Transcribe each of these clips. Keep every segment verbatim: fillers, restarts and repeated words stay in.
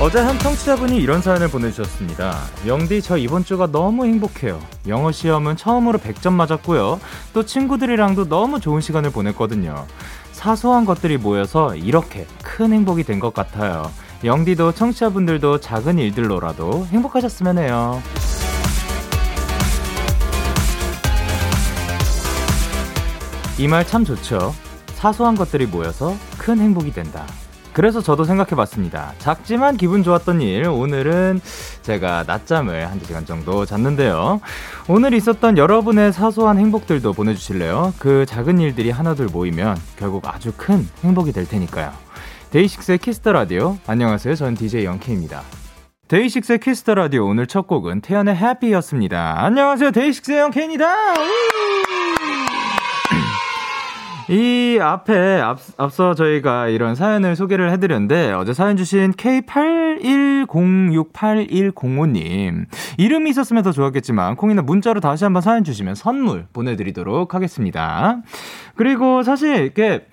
어제 한 청취자분이 이런 사연을 보내주셨습니다. 영디, 저 이번 주가 너무 행복해요. 영어 시험은 처음으로 백 점 맞았고요. 또 친구들이랑도 너무 좋은 시간을 보냈거든요. 사소한 것들이 모여서 이렇게 큰 행복이 된 것 같아요. 영디도 청취자분들도 작은 일들로라도 행복하셨으면 해요. 이 말 참 좋죠. 사소한 것들이 모여서 큰 행복이 된다. 그래서 저도 생각해봤습니다. 작지만 기분 좋았던 일, 오늘은 제가 낮잠을 한두 시간 정도 잤는데요. 오늘 있었던 여러분의 사소한 행복들도 보내주실래요? 그 작은 일들이 하나둘 모이면 결국 아주 큰 행복이 될 테니까요. 데이식스의 키스 더 라디오. 안녕하세요. 저는 디제이 영케이입니다. 데이식스의 키스 더 라디오. 오늘 첫 곡은 태연의 해피였습니다. 안녕하세요. 데이식스의 영케이입니다. 이 앞에 앞, 앞서 저희가 이런 사연을 소개를 해드렸는데 어제 사연 주신 케이 팔일공육팔일공오님 이름이 있었으면 더 좋았겠지만 콩이나 문자로 다시 한번 사연 주시면 선물 보내드리도록 하겠습니다. 그리고 사실 이렇게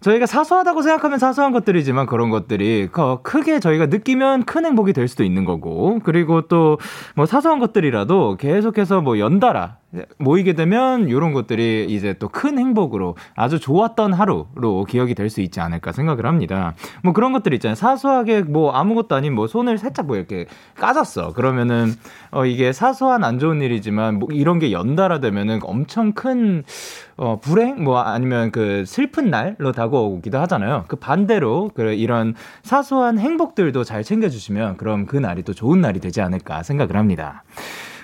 저희가 사소하다고 생각하면 사소한 것들이지만 그런 것들이 크게 저희가 느끼면 큰 행복이 될 수도 있는 거고, 그리고 또 뭐 사소한 것들이라도 계속해서 뭐 연달아 모이게 되면 이런 것들이 이제 또 큰 행복으로 아주 좋았던 하루로 기억이 될 수 있지 않을까 생각을 합니다. 뭐 그런 것들 있잖아요. 사소하게 뭐 아무것도 아닌 뭐 손을 살짝 뭐 이렇게 까졌어. 그러면은 어 이게 사소한 안 좋은 일이지만 뭐 이런 게 연달아 되면은 엄청 큰 어 불행 뭐 아니면 그 슬픈 날로 다가오기도 하잖아요. 그 반대로 그 이런 사소한 행복들도 잘 챙겨주시면 그럼 그 날이 또 좋은 날이 되지 않을까 생각을 합니다.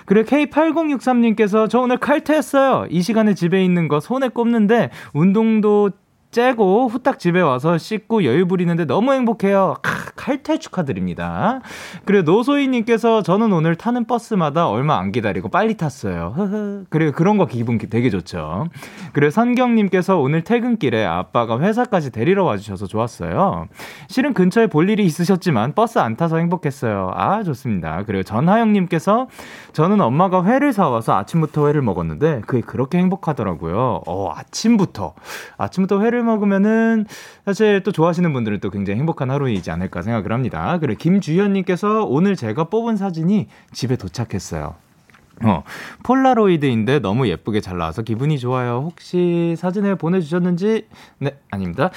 그리고 케이 팔공육삼님께서 저 오늘 칼퇴했어요. 이 시간에 집에 있는 거 손에 꼽는데 운동도 째고 후딱 집에 와서 씻고 여유 부리는데 너무 행복해요. 캬, 칼퇴 축하드립니다. 그리고 노소희님께서 저는 오늘 타는 버스마다 얼마 안 기다리고 빨리 탔어요. 흐흐. 그리고 그런 거 기분 되게 좋죠. 그리고 선경님께서 오늘 퇴근길에 아빠가 회사까지 데리러 와주셔서 좋았어요. 실은 근처에 볼 일이 있으셨지만 버스 안 타서 행복했어요. 아, 좋습니다. 그리고 전하영님께서 저는 엄마가 회를 사와서 아침부터 회를 먹었는데 그게 그렇게 행복하더라고요. 어, 아침부터 아침부터 회를 먹으면은 사실 또 좋아하시는 분들은 또 굉장히 행복한 하루이지 않을까 생각을 합니다. 그리고 김주현님께서 오늘 제가 뽑은 사진이 집에 도착했어요. 어, 폴라로이드인데 너무 예쁘게 잘 나와서 기분이 좋아요. 혹시 사진을 보내주셨는지? 네, 아닙니다.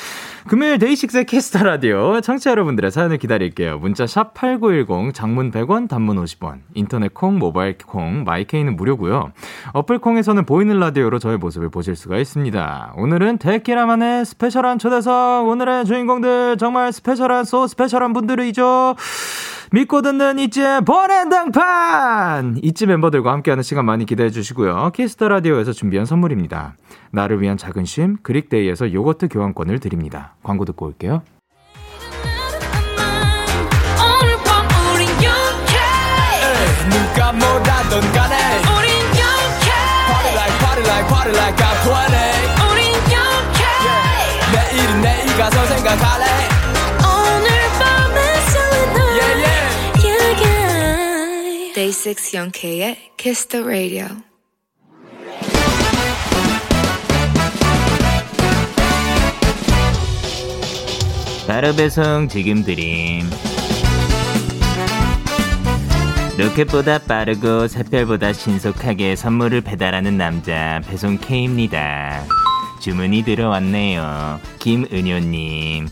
금요일 데이식스의 키스 더 라디오. 청취자 여러분들의 사연을 기다릴게요. 문자 샵 팔구일공, 장문 백 원, 단문 오십 원. 인터넷 콩, 모바일 콩, 마이케이는 무료고요. 어플 콩에서는 보이는 라디오로 저의 모습을 보실 수가 있습니다. 오늘은 데키라만의 스페셜한 초대석. 오늘의 주인공들 정말 스페셜한 소 스페셜한 분들이죠. 믿고 듣는 이츠의 보랜당판! 이츠 멤버들과 함께하는 시간 많이 기대해 주시고요. 키스터 라디오에서 준비한 선물입니다. 나를 위한 작은 쉼, 그릭데이에서 요거트 교환권을 드립니다. 광고 듣고 올게요. 누가 뭐라던 간에 우린 영케이 Party like, party like, party like I 우린 영케이 내일은 내일 가서 생각할래 데이식스 영케이의 Kiss the Radio. 바로 배송 지금 드림. 로켓보다 빠르고 새별보다 신속하게 선물을 배달하는 남자 배송 K입니다. 주문이 들어왔네요. 김은효님.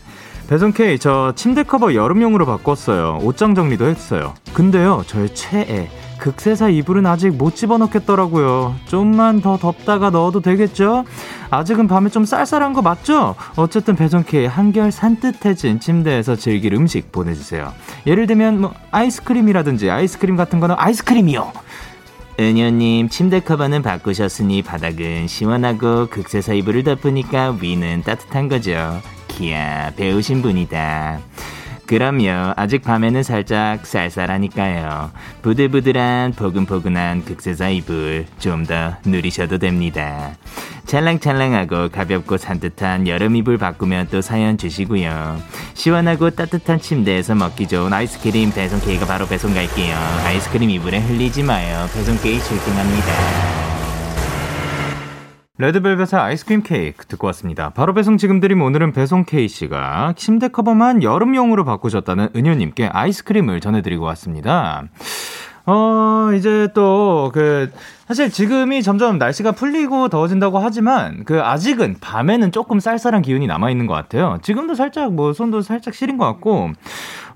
배송 K, 저 침대 커버 여름용으로 바꿨어요. 옷장 정리도 했어요. 근데요, 저의 최애 극세사 이불은 아직 못 집어넣겠더라고요. 좀만 더 덥다가 넣어도 되겠죠? 아직은 밤에 좀 쌀쌀한 거 맞죠? 어쨌든 배송 K, 한결 산뜻해진 침대에서 즐길 음식 보내주세요. 예를 들면 뭐 아이스크림이라든지 아이스크림 같은 거는 아이스크림이요. 은효님, 침대 커버는 바꾸셨으니 바닥은 시원하고 극세사 이불을 덮으니까 위는 따뜻한 거죠. 이야, 배우신 분이다. 그럼요. 아직 밤에는 살짝 쌀쌀하니까요. 부들부들한 포근포근한 극세사 이불 좀 더 누리셔도 됩니다. 찰랑찰랑하고 가볍고 산뜻한 여름 이불 바꾸면 또 사연 주시고요. 시원하고 따뜻한 침대에서 먹기 좋은 아이스크림 배송 K가 바로 배송 갈게요. 아이스크림 이불에 흘리지 마요. 배송 K 출동합니다. 레드벨벳의 아이스크림 케이크 듣고 왔습니다. 바로 배송 지금 드림. 오늘은 배송 K씨가 침대 커버만 여름용으로 바꾸셨다는 은효님께 아이스크림을 전해드리고 왔습니다. 어, 이제 또, 그, 사실 지금이 점점 날씨가 풀리고 더워진다고 하지만, 그, 아직은 밤에는 조금 쌀쌀한 기운이 남아있는 것 같아요. 지금도 살짝, 뭐, 손도 살짝 시린 것 같고,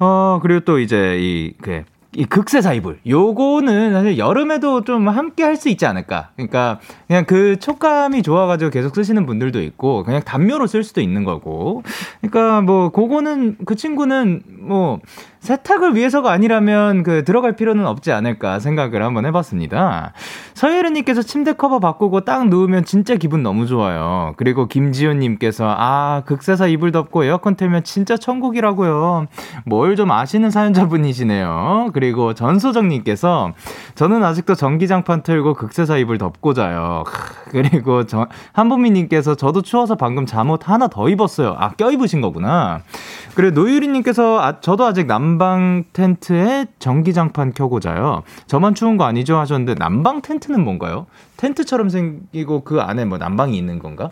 어, 그리고 또 이제, 이, 그, 이 극세사 이불 요거는 사실 여름에도 좀 함께 할 수 있지 않을까. 그러니까 그냥 그 촉감이 좋아가지고 계속 쓰시는 분들도 있고 그냥 담요로 쓸 수도 있는 거고. 그러니까 뭐 그거는 그 친구는 뭐 세탁을 위해서가 아니라면 그 들어갈 필요는 없지 않을까 생각을 한번 해봤습니다. 서예르님께서 침대 커버 바꾸고 딱 누우면 진짜 기분 너무 좋아요. 그리고 김지훈님께서 아 극세사 이불 덮고 에어컨 틀면 진짜 천국이라고요. 뭘 좀 아시는 사연자분이시네요. 그리고 그리고 전소정님께서 저는 아직도 전기장판 틀고 극세사 이불 덮고 자요. 그리고 저, 한보미님께서 저도 추워서 방금 잠옷 하나 더 입었어요. 아, 껴입으신 거구나. 그리고 노유리님께서 아, 저도 아직 난방 텐트에 전기장판 켜고 자요. 저만 추운 거 아니죠? 하셨는데 난방 텐트는 뭔가요? 텐트처럼 생기고 그 안에 뭐 난방이 있는 건가?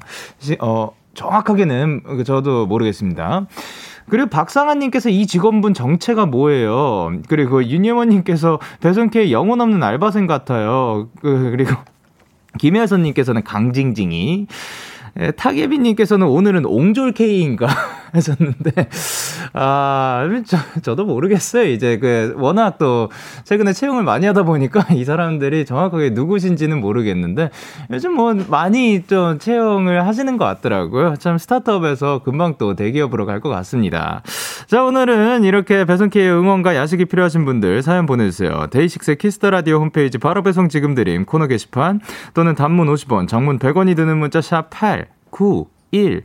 어, 정확하게는 저도 모르겠습니다. 그리고 박상아님께서 이 직원분 정체가 뭐예요? 그리고 윤예원님께서 배송K의 영혼 없는 알바생 같아요. 그리고 김혜선님께서는 강징징이. 타계빈님께서는 오늘은 옹졸K인가 하셨는데, 아, 저, 저도 모르겠어요. 이제 그, 워낙 또, 최근에 채용을 많이 하다 보니까 이 사람들이 정확하게 누구신지는 모르겠는데, 요즘 뭐, 많이 좀 채용을 하시는 것 같더라고요. 참, 스타트업에서 금방 또 대기업으로 갈 것 같습니다. 자, 오늘은 이렇게 배송K의 응원과 야식이 필요하신 분들 사연 보내주세요. 데이식스의 키스 더 라디오 홈페이지 바로 배송 지금 드림 코너 게시판, 또는 단문 오십 원, 장문 백 원이 드는 문자 샵 팔 구 일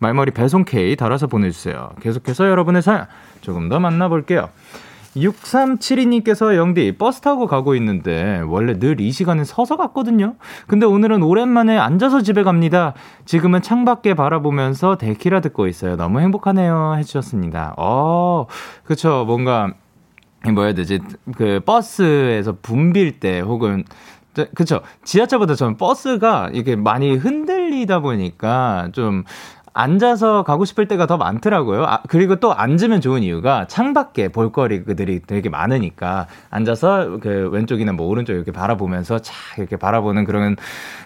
말머리 배송 K 달아서 보내주세요. 계속해서 여러분의 사연 조금 더 만나볼게요. 육삼칠이님께서 영디 버스 타고 가고 있는데 원래 늘 이 시간에 서서 갔거든요. 근데 오늘은 오랜만에 앉아서 집에 갑니다. 지금은 창밖에 바라보면서 데키라 듣고 있어요. 너무 행복하네요 해주셨습니다. 어, 그쵸. 뭔가 뭐 해야 되지, 그 버스에서 붐빌 때 혹은 그쵸. 지하철보다 저는 버스가 이렇게 많이 흔들리다 보니까 좀 앉아서 가고 싶을 때가 더 많더라고요. 아, 그리고 또 앉으면 좋은 이유가 창밖에 볼거리들이 되게 많으니까 앉아서 그 왼쪽이나 뭐 오른쪽 이렇게 바라보면서 차 이렇게 바라보는 그런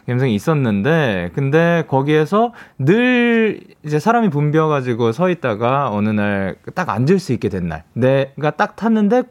감성이 있었는데, 근데 거기에서 늘 이제 사람이 붐벼가지고 서 있다가 어느 날 딱 앉을 수 있게 된 날, 내가 딱 탔는데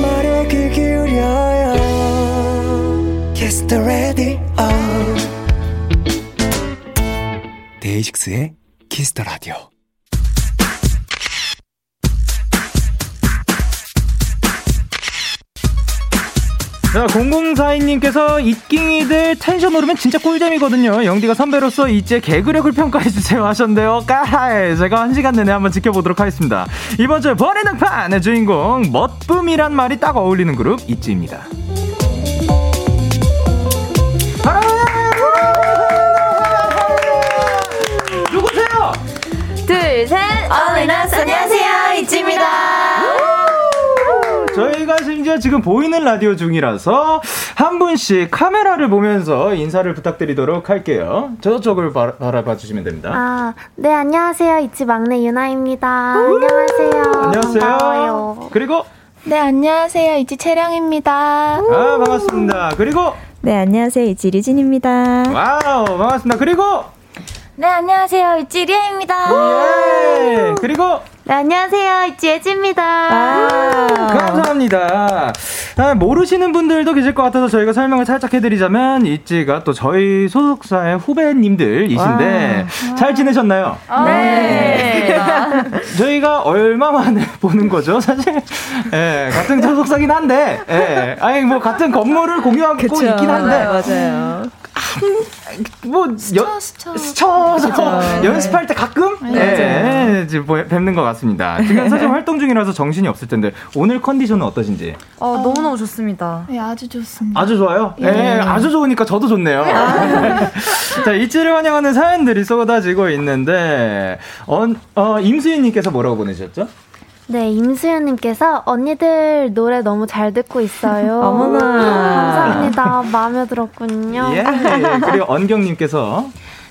말에 귀 기울여요. Kiss the Radio. 데이식스의 Kiss the Radio. 자, 공공사이님께서 입깅이들 텐션 오르면 진짜 꿀잼이거든요. 영디가 선배로서 이제 개그력을 평가해주세요 하셨는데요. 까하이, 제가 한 시간 내내 한번 지켜보도록 하겠습니다. 이번 주 번외 등판의 주인공, 멋붐이란 말이 딱 어울리는 그룹 이지입니다. 누구세요? 둘, 셋, 어린아스. 안녕하세요, 이지입니다. 저희가 심지어 지금 보이는 라디오 중이라서 한 분씩 카메라를 보면서 인사를 부탁드리도록 할게요. 저쪽을 바, 바라봐 주시면 됩니다. 아, 네, 안녕하세요. 이치 막내 유나입니다. 안녕하세요. 안녕하세요. 반가워요. 그리고 네, 안녕하세요. 이치 채령입니다. 아, 반갑습니다. 그리고 네, 안녕하세요. 이치 리진입니다. 와우, 반갑습니다. 그리고 네, 안녕하세요. 이치 리아입니다. 예. 그리고 네, 안녕하세요. 이치 예지입니다. 아~ 감사합니다. 모르시는 분들도 계실 것 같아서 저희가 설명을 살짝 해드리자면 있지가 또 저희 소속사의 후배님들이신데 와. 잘 지내셨나요? 아, 네. 저희가 얼마 만에 보는 거죠? 사실 예, 같은 소속사긴 한데 예, 아니 뭐 같은 건물을 공유하고 그쵸, 있긴 한데 맞아요, 맞아요. 뭐 스쳐, 여, 스쳐. 스쳐서 그렇죠. 연습할 때 가끔 네, 예, 예, 뵙는 것 같습니다. 지금 사실 활동 중이라서 정신이 없을 텐데 오늘 컨디션은 어떠신지? 어, 어. 너무너무 좋습니다. 예, 아주 좋습니다. 아주 좋아요? 예, 예 아주 좋으니까 저도 좋네요. 자, 이치를 환영하는 사연들이 쏟아지고 있는데 어, 어, 임수인님께서 뭐라고 보내셨죠? 네, 임수연님께서 언니들 노래 너무 잘 듣고 있어요. 어머나. 감사합니다. 마음에 들었군요. 예. 그리고 언경님께서.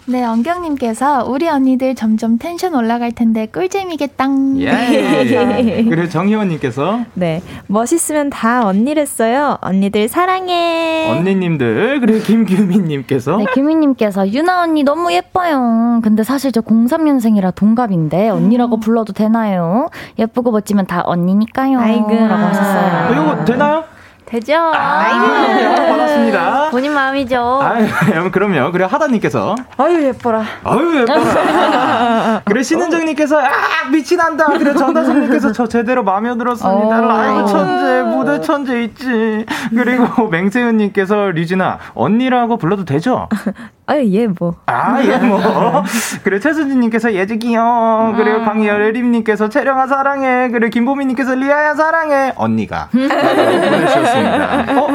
네, 언경님께서 우리 언니들 점점 텐션 올라갈 텐데 꿀잼이겠당. 예. 그리고 정희원님께서. 네, 멋있으면 다 언니랬어요. 언니들 사랑해. 언니님들. 그리고 김규민님께서. 네, 규민님께서 유나 언니 너무 예뻐요. 근데 사실 저 공삼년생이라 동갑인데 언니라고 음. 불러도 되나요? 예쁘고 멋지면 다 언니니까요. 아이고. 라고 하셨어요. 이거 되나요? 되죠. 아이고, 반갑습니다. 본인 마음이죠. 아유, 그럼요. 그래, 하다님께서. 아유, 예뻐라. 아유, 예뻐라. 그래, 신은정님께서, 아, 미친한다. 그래, 전다솜님께서, 저 제대로 마음에 들었습니다. 라이브 천재, 무대 천재 있지. 그리고 맹세윤님께서, 류진아, 언니라고 불러도 되죠? 아유, 예, 뭐. 아, 예, 뭐. 그래, 최수진님께서, 예지 귀여워. 그리고 강예림님께서, 채령아, 사랑해. 그리고 김보미님께서, 리아야, 사랑해. 언니가. 어,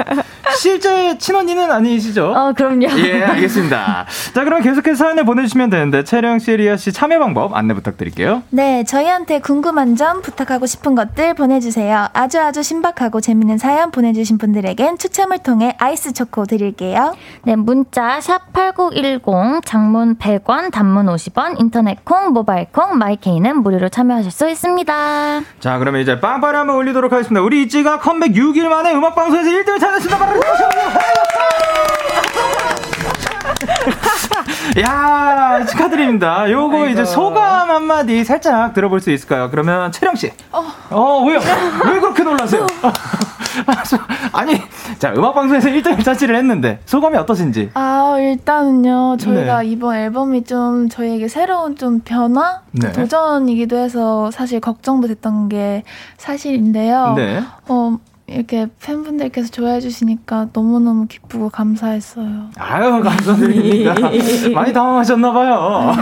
실제 친언니는 아니시죠? 어, 그럼요. 예, 알겠습니다. 자, 그럼 계속해서 사연을 보내주시면 되는데 채령 씨, 리아 씨 참여 방법 안내 부탁드릴게요. 네, 저희한테 궁금한 점, 부탁하고 싶은 것들 보내주세요. 아주 아주 신박하고 재밌는 사연 보내주신 분들에겐 추첨을 통해 아이스 초코 드릴게요. 네, 문자 샵팔구일공, 장문 백 원, 단문 오십 원, 인터넷 콩, 모바일 콩, 마이케이는 무료로 참여하실 수 있습니다. 자, 그러면 이제 빵빠레 한번 올리도록 하겠습니다. 우리 이지가 컴백 육 일 만에 음악방송에서 일 등을 찾았습니다. 야, 축하드립니다. 요거 아이고. 이제 소감 한마디 살짝 들어볼 수 있을까요? 그러면 채령씨. 어, 어 왜요? 왜 그렇게 놀라세요? 아니, 자, 음악방송에서 일 등을 차지를 했는데 소감이 어떠신지? 아, 일단은요, 저희가 네. 이번 앨범이 좀 저희에게 새로운 좀 변화? 네. 도전이기도 해서 사실 걱정도 됐던 게 사실인데요. 네. 어, 이렇게 팬분들께서 좋아해 주시니까 너무너무 기쁘고 감사했어요. 아유, 감사드립니다. 많이 당황하셨나봐요.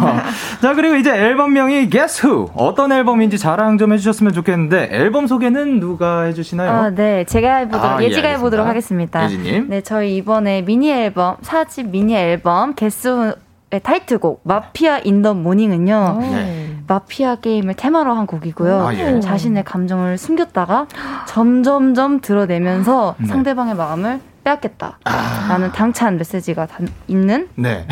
자, 그리고 이제 앨범명이 Guess Who, 어떤 앨범인지 자랑 좀 해주셨으면 좋겠는데 앨범 소개는 누가 해주시나요? 아, 네, 제가 해보도록, 아, 예지가 예, 해보도록 하겠습니다. 예지님. 네, 저희 이번에 미니 앨범, 사집 미니 앨범 Guess Who 타이틀곡 마피아 인 더 모닝은요, 네. 마피아 게임을 테마로 한 곡이고요. 아, 예. 자신의 감정을 숨겼다가 점점점 드러내면서 네. 상대방의 마음을 빼앗겠다 라는 아. 당찬 메시지가 단, 있는 네.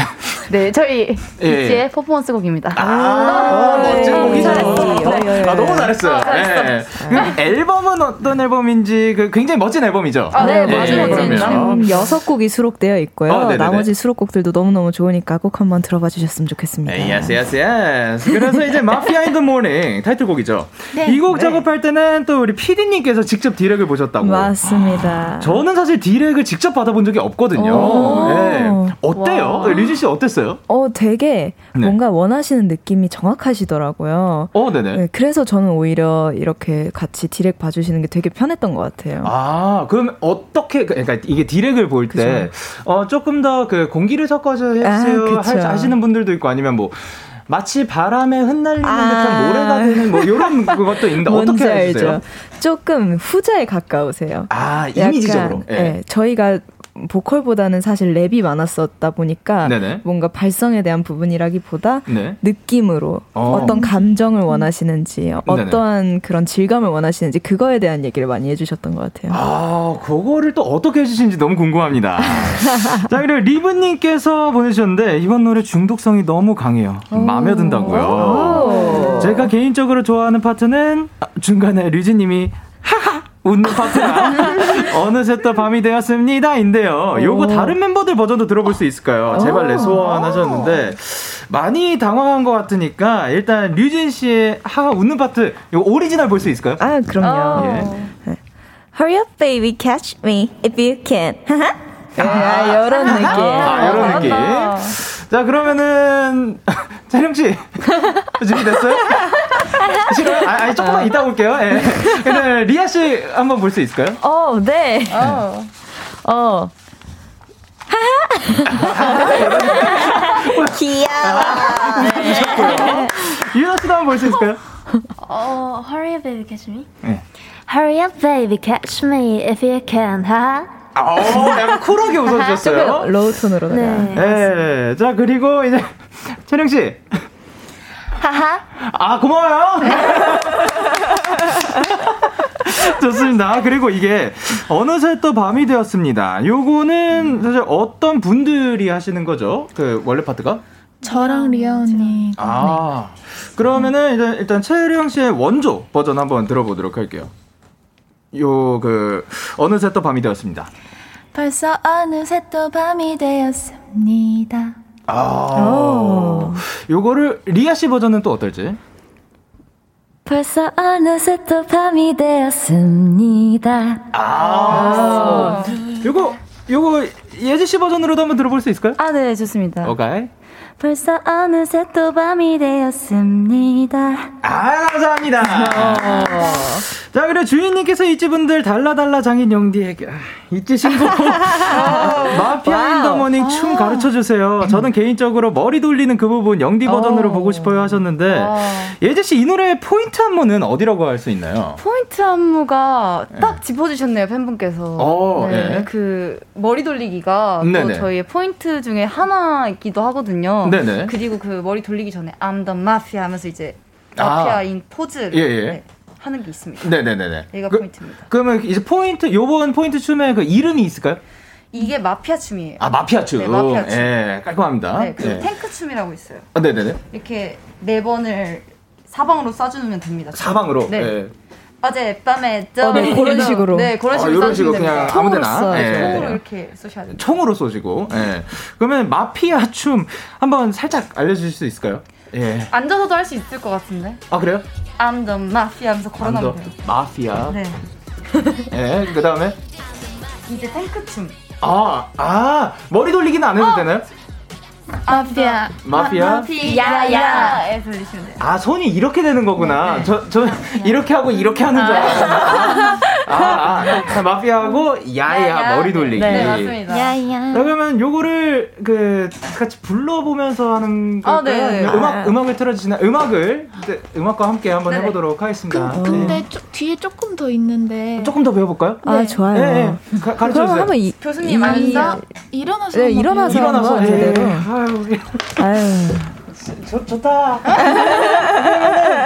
네, 저희 이지의 예. 퍼포먼스 곡입니다. 아, 아, 아 멋진 네. 곡이죠. 네, 네, 네. 아, 너무 잘했어요. 아, 잘했어. 네. 그 앨범은 어떤 앨범인지 그 굉장히 멋진 앨범이죠. 아, 네, 맞아요. 네, 네, 여섯 곡이 수록되어 있고요. 아, 나머지 수록곡들도 너무너무 좋으니까 꼭 한번 들어봐 주셨으면 좋겠습니다. 예스, 예스, 예스. 그래서 이제 마피아 인 더 모닝 타이틀곡이죠. 네. 이 곡 네. 작업할 때는 또 우리 피디님께서 직접 디렉을 보셨다고. 맞습니다. 아, 저는 사실 디렉을 직접 받아본 적이 없거든요. 네. 어때요? 류진 씨 어땠어요? 어, 되게 네. 뭔가 원하시는 느낌이 정확하시더라고요. 어, 네네. 네, 그래서 저는 오히려 이렇게 같이 디렉 봐주시는 게 되게 편했던 것 같아요. 아, 그럼 어떻게, 그러니까 이게 디렉을 볼 때 어, 조금 더 그 공기를 섞어서 해주세요 아, 하, 하시는 분들도 있고 아니면 뭐 마치 바람에 흩날리는 아~ 듯한 모래가 되는 뭐 이런 것도 있는데 어떻게 해주세요? 조금 후자에 가까우세요. 아, 이미지적으로. 약간, 네. 네, 저희가 보컬보다는 사실 랩이 많았었다 보니까 네네. 뭔가 발성에 대한 부분이라기보다 네. 느낌으로 오. 어떤 감정을 원하시는지 어떠한 그런 질감을 원하시는지 그거에 대한 얘기를 많이 해주셨던 것 같아요. 아, 그거를 또 어떻게 해주시는지 너무 궁금합니다. 자, 그리고 리브님께서 보내주셨는데 이번 노래 중독성이 너무 강해요. 오. 마음에 든다고요. 오. 제가 개인적으로 좋아하는 파트는 중간에 류진님이 하하 웃는 파트가 어느새 또 밤이 되었습니다 인데요. 요거 다른 멤버들 버전도 들어볼 수 있을까요? 제발 내 소원 하셨는데 많이 당황한 것 같으니까 일단 류진 씨의 하하 웃는 파트 요거 오리지널 볼 수 있을까요? 아, 그럼요. 예. Hurry up, baby, catch me if you can. 아, 아, 이런 느낌. 아, 이런 느낌. 자, 그러면은, 찬영씨, 준비됐어요? 싫어요? 아, 아니, 조금만 이따 볼게요. 예. 근데 리아씨 한번 볼 수 있을까요? 어, 네. 어. 어. 귀여워. 유나씨도 한번 볼 수 있을까요? 어, hurry up, baby, catch me. 네. Hurry up, baby, catch me if you can, huh? 오, 약간 쿨하게 웃어주셨어요. 로우 톤으로. 네. 네. 자, 그리고 이제, 채령씨. 하하. 아, 고마워요. 좋습니다. 그리고 이게, 어느새 또 밤이 되었습니다. 요거는 사실 어떤 분들이 하시는 거죠? 그, 원래 파트가? 저랑 리아 언니. 아. 그러면은 일단, 일단 채령 씨의 원조 버전 한번 들어보도록 할게요. 요, 그, 어느새 또 밤이 되었습니다. 벌써 어느새 또 밤이 되었습니다. 아. 오. 요거를 리아 씨 버전은 또 어떨지? 벌써 어느새 또 밤이 되었습니다. 아. 오. 요거, 요거 예지 씨 버전으로도 한번 들어볼 수 있을까요? 아, 네, 좋습니다. 오케이. 벌써 어느새 또 밤이 되었습니다. 아, 감사합니다. 자, 그리고 주인님께서 이찌분들 달라달라 장인 영디에게 이찌 신고 마피아 인더 모닝 춤 가르쳐주세요. 저는 개인적으로 머리 돌리는 그 부분 영디 버전으로 보고 싶어요 하셨는데, 예지씨 이 노래의 포인트 안무는 어디라고 할 수 있나요? 포인트 안무가 딱 짚어주셨네요, 팬분께서. 오, 네. 네. 그 머리 돌리기가 또 저희의 포인트 중에 하나이기도 하거든요. 네네. 그리고 그 머리 돌리기 전에 I'm the mafia 하면서 이제 마피아인 아. 포즈를 예, 예. 네, 하는 게 있습니다. 네네네네. 얘가 그, 포인트입니다. 그러면 이제 포인트, 요번 포인트 춤의 그 이름이 있을까요? 이게 마피아 춤이에요. 아, 마피아 춤. 네, 마피아 춤. 예, 깔끔합니다. 네, 그 예. 탱크 춤이라고 있어요. 아, 네네네. 이렇게 네 번을 사방으로 쏴주면 됩니다. 사방으로? 네. 예. 어젯밤에 좀 어, 네, 그런 식으로. 네, 그런 식으로. 아, 이런 식으로 그냥 됩니다. 아무데나. 예. 총으로 이렇게 쏘셔야 돼요. 총으로 쏘시고. 예. 그러면 마피아 춤 한번 살짝 알려주실 수 있을까요? 예. 앉아서도 할 수 있을 것 같은데. 아, 그래요? I'm the mafia 하면서 걸어놓으면 돼요. 마피아. 네. 예, 그 다음에? 이제 탱크 춤. 아, 아, 머리 돌리기는 안 해도 어! 되나요? 마피아. 마피아. 야야에 돌리시면 돼요. 아, 손이 이렇게 되는 거구나. 저, 저 이렇게 하고 이렇게 하는 줄 알았어요. 아, 아, 마피아하고 야야 머리 돌리기. 네, 맞습니다. 야야. 그러면 요거를 그 같이 불러 보면서 하는 거. 아, 네. 음악 음악을 틀어 주시나? 음악을 음악과 함께 한번 해 보도록 하겠습니다. 근데 뒤에 조금 더 있는데. 조금 더 배워 볼까요? 아, 좋아요. 네. 가르쳐 주세요. 그러면 교수님 앉아 일어나서 네, 일어나서 일어나서 제대로. 아유, 아유. 좋, 좋다.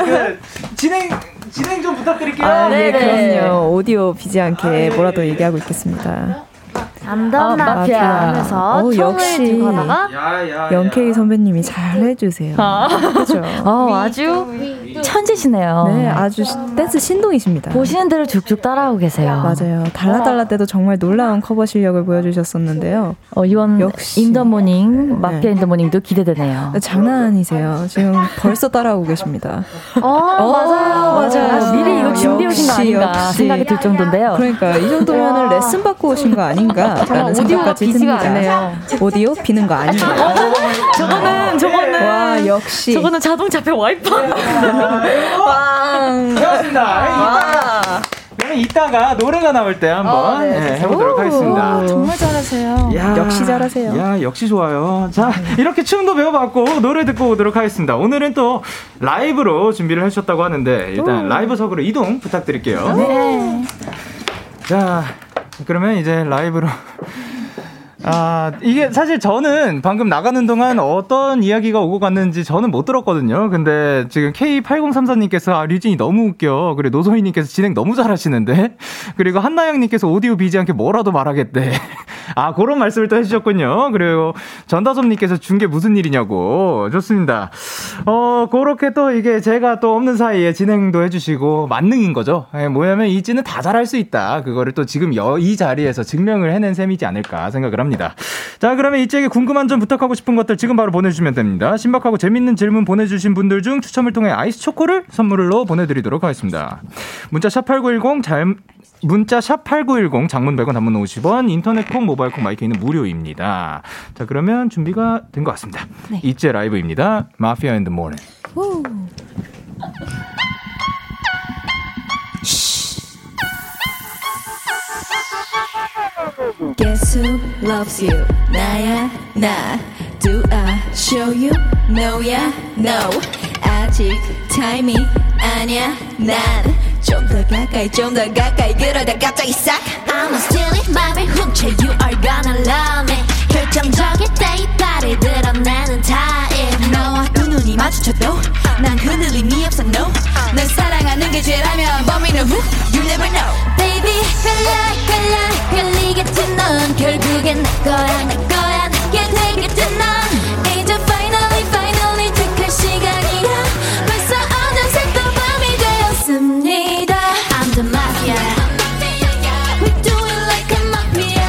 그, 진행, 진행 좀 부탁드릴게요. 아, 네, 네, 그럼요. 오디오 비지 않게 아, 네. 뭐라도 얘기하고 있겠습니다. 암담 마피아 하면서 총을 들고 하다가 영케이 선배님이 잘해주세요. 아. 그렇죠. 어, 아주 천재시네요. 네, 아주 댄스 신동이십니다. 보시는 대로 쭉쭉 따라오고 계세요. 맞아요. 달라달라 때도 정말 놀라운 커버 실력을 보여주셨었는데요. 어, 이번 역시. 인더모닝, 마피아 네. 인더모닝도 기대되네요. 장난 아니세요. 지금 벌써 따라오고 계십니다. 어, 어 맞아요. 맞아요. 맞아요. 미리 이거 준비해 오신 거 아닌가 생각이 들 정도인데요. 그러니까 이 정도면은 레슨 받고 오신 거 아닌가. 정말 오디오가 비지가 않네요. 오디오 비는 거 아니에요. 저거는 저거는 와 역시 저거는 자동 잡혀 와이프. 좋습니다. 그러면 이따가 노래가 나올 때 한번 아, 네. 네, 해보도록 하겠습니다. 오, 정말 잘하세요. 야, 역시 잘하세요. 야, 역시 좋아요. 자, 이렇게 춤도 배워봤고 노래 듣고 오도록 하겠습니다. 오늘은 또 라이브로 준비를 해주셨다고 하는데 일단 오. 라이브석으로 이동 부탁드릴게요. 네. 자. 그러면 이제 라이브로 아 이게 사실 저는 방금 나가는 동안 어떤 이야기가 오고 갔는지 저는 못 들었거든요. 근데 지금 케이 팔공삼사 님께서 아 류진이 너무 웃겨. 그리고 노소희님께서 진행 너무 잘하시는데. 그리고 한나영님께서 오디오 비지 않게 뭐라도 말하겠대. 아 그런 말씀을 또 해주셨군요. 그리고 전다솜님께서 준 게 무슨 일이냐고. 좋습니다. 어 그렇게 또 이게 제가 또 없는 사이에 진행도 해주시고 만능인 거죠. 예, 뭐냐면 이지는 다 잘할 수 있다. 그거를 또 지금 여, 이 자리에서 증명을 해낸 셈이지 않을까 생각을 합니다. 자, 그러면 이쪽에 궁금한 점 부탁하고 싶은 것들 지금 바로 보내주시면 됩니다. 신박하고 재밌는 질문 보내주신 분들 중 추첨을 통해 아이스 초코를 선물로 보내드리도록 하겠습니다. 문자 샵팔구일공 문자 샵 팔구일공, 장문 백 원, 단문 오십 원, 인터넷 콩, 모바일 콩, 마이크는 무료입니다. 자, 그러면 준비가 된 것 같습니다. 네. 이제 라이브입니다. Mafia in the Morning. 오. Guess who loves you? 나야 나. Do I show you? No야 no. 아직 타임이 아니야 난. 좀 더 가까이 좀 더 가까이 그러다 갑자기 싹. I'm a silly 맘에 훔쳐. You are gonna love me. 결정적일 때 이빨을 드러내는 타입. 너와 그 눈이 마주쳐도 난 흔들림이 없어 no. 널 사랑하는 게 죄라면 범인은 who? You never know. Baby I like I like really get to 넌 결국엔 내 거야 내 거야 내게 내게 to 넌 이제 finally finally 체크할 시간이야. 벌써 어느새 또 밤이 되었습니다. I'm the mafia. Yeah. We do it like a mafia.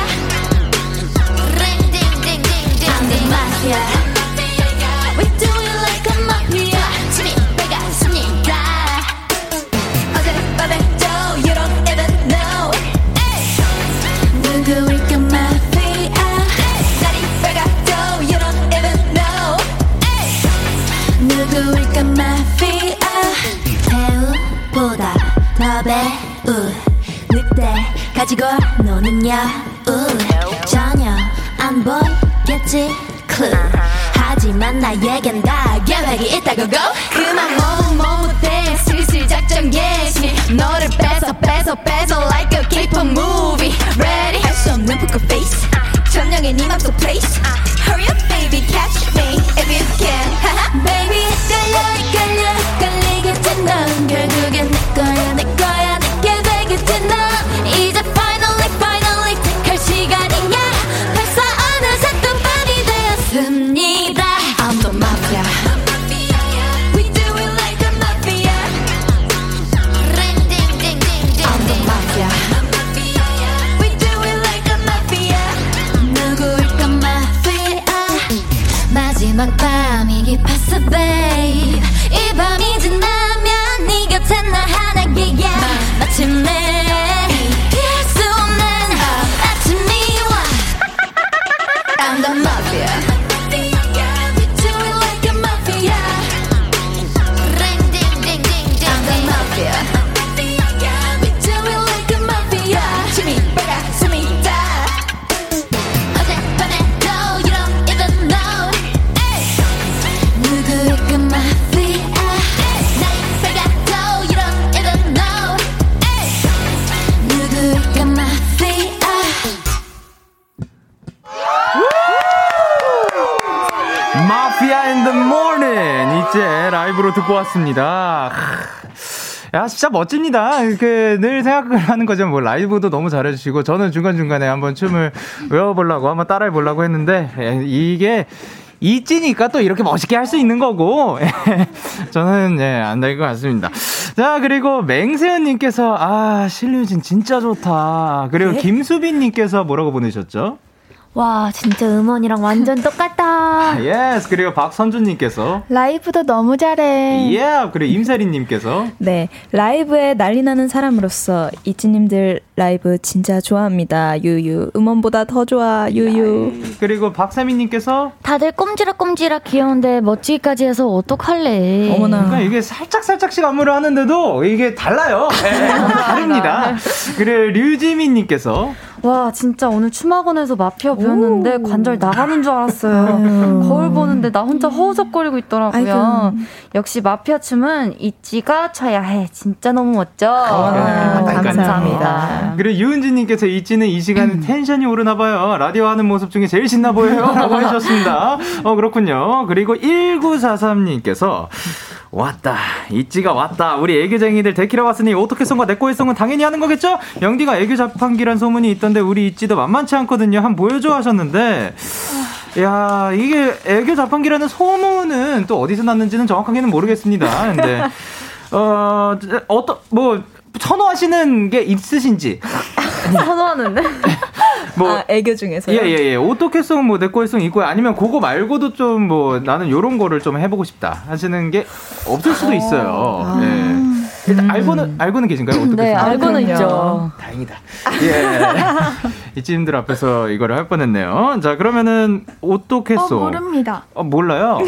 숨이 빨갛습니다. 어젯밤에도 you don't even know. 누구일까 mafia. 날이 빨갛도 you don't even know. 누구일까 mafia. 배우보다 더 배우 늑대 가지고 노는 여우. 전혀 안 보이겠지. Uh-huh. 하지만 나에겐 다 계획이 있다고 go. 그만 몸은 못해 슬슬 작전 개시. 너를 뺏어 뺏어 뺏어 like a K-pop movie. Ready? 할 수 없는 poker face. 점령해 네 맘속 place. Hurry up baby catch me if you can. Baby 끌려 끌려 끌리겠지 넌 결국엔 내 거야 내 거야 내게 되겠지 넌 이제 finally finally 택할 시간이야. 벌써 어느새 또 밤이 되었습니다. I'm the mafia. We do it like a mafia. I'm the mafia. We do it like a mafia. 누구일까 mafia. 마지막 밤이 깊었어 babe. 이 밤이 지나면 네 곁에 나 하나 yeah. 마침내 라이브로 듣고 왔습니다. 야, 진짜 멋집니다. 이렇게 늘 생각을 하는 거죠. 뭐, 라이브도 너무 잘해주시고, 저는 중간중간에 한번 춤을 외워보려고, 한번 따라해보려고 했는데, 이게, 이지니까 또 이렇게 멋있게 할 수 있는 거고, 저는, 예, 안 될 것 같습니다. 자, 그리고 맹세현님께서, 아, 신유진 진짜 좋다. 그리고 네? 김수빈님께서 뭐라고 보내셨죠? 와 진짜 음원이랑 완전 똑같다. 예스. 그리고 박선주님께서 라이브도 너무 잘해. 예. Yeah. 그리고 임세리님께서 네 라이브에 난리나는 사람으로서 이지님들 라이브 진짜 좋아합니다. 유유 음원보다 더 좋아. 유유. 그리고 박세미님께서 다들 꼼지락꼼지락 귀여운데 멋지기까지 해서 어떡할래. 어머나. 그러니까 이게 살짝살짝씩 안무를 하는데도 이게 달라요. 네, 다릅니다. 그리고 류지민님께서 와 진짜 오늘 춤학원에서 마피아 배웠는데 관절 나가는 줄 알았어요. 거울 보는데 나 혼자 허우적거리고 있더라고요. 아이고. 역시 마피아 춤은 이찌가 춰야 해. 진짜 너무 멋져. 아, 네. 감사합니다. 감사합니다. 그리고 유은지님께서 이찌는 이 시간에 텐션이 오르나 봐요. 라디오 하는 모습 중에 제일 신나 보여요. 라고 하셨습니다. 어 그렇군요. 그리고 일구사삼님께서 왔다. 이찌가 왔다. 우리 애교쟁이들 데키러 왔으니 오토캐송과 내꼬의송은 당연히 하는 거겠죠? 영디가 애교 자판기란 소문이 있던데 우리 이찌도 만만치 않거든요. 한번 보여줘 하셨는데 야 이게 애교 자판기라는 소문은 또 어디서 났는지는 정확하게는 모르겠습니다. 근데 어, 어떤 뭐 선호하시는 게 있으신지 선호하는데? 뭐 아, 애교 중에서요? 예예예. 예, 예. 오토캐송 뭐 내꼬일송 있고 아니면 그거 말고도 좀 뭐 나는 요런 거를 좀 해보고 싶다 하시는 게 없을 수도 있어요. 아~ 예. 일단 음. 알고는 알고는 계신가요? 어떻게 네, 알고는 있죠. 다행이다. 예. 이지님들 앞에서 이거를 할 뻔했네요. 자, 그러면은 어떻게 했어? 어, 모릅니다. 어, 몰라요.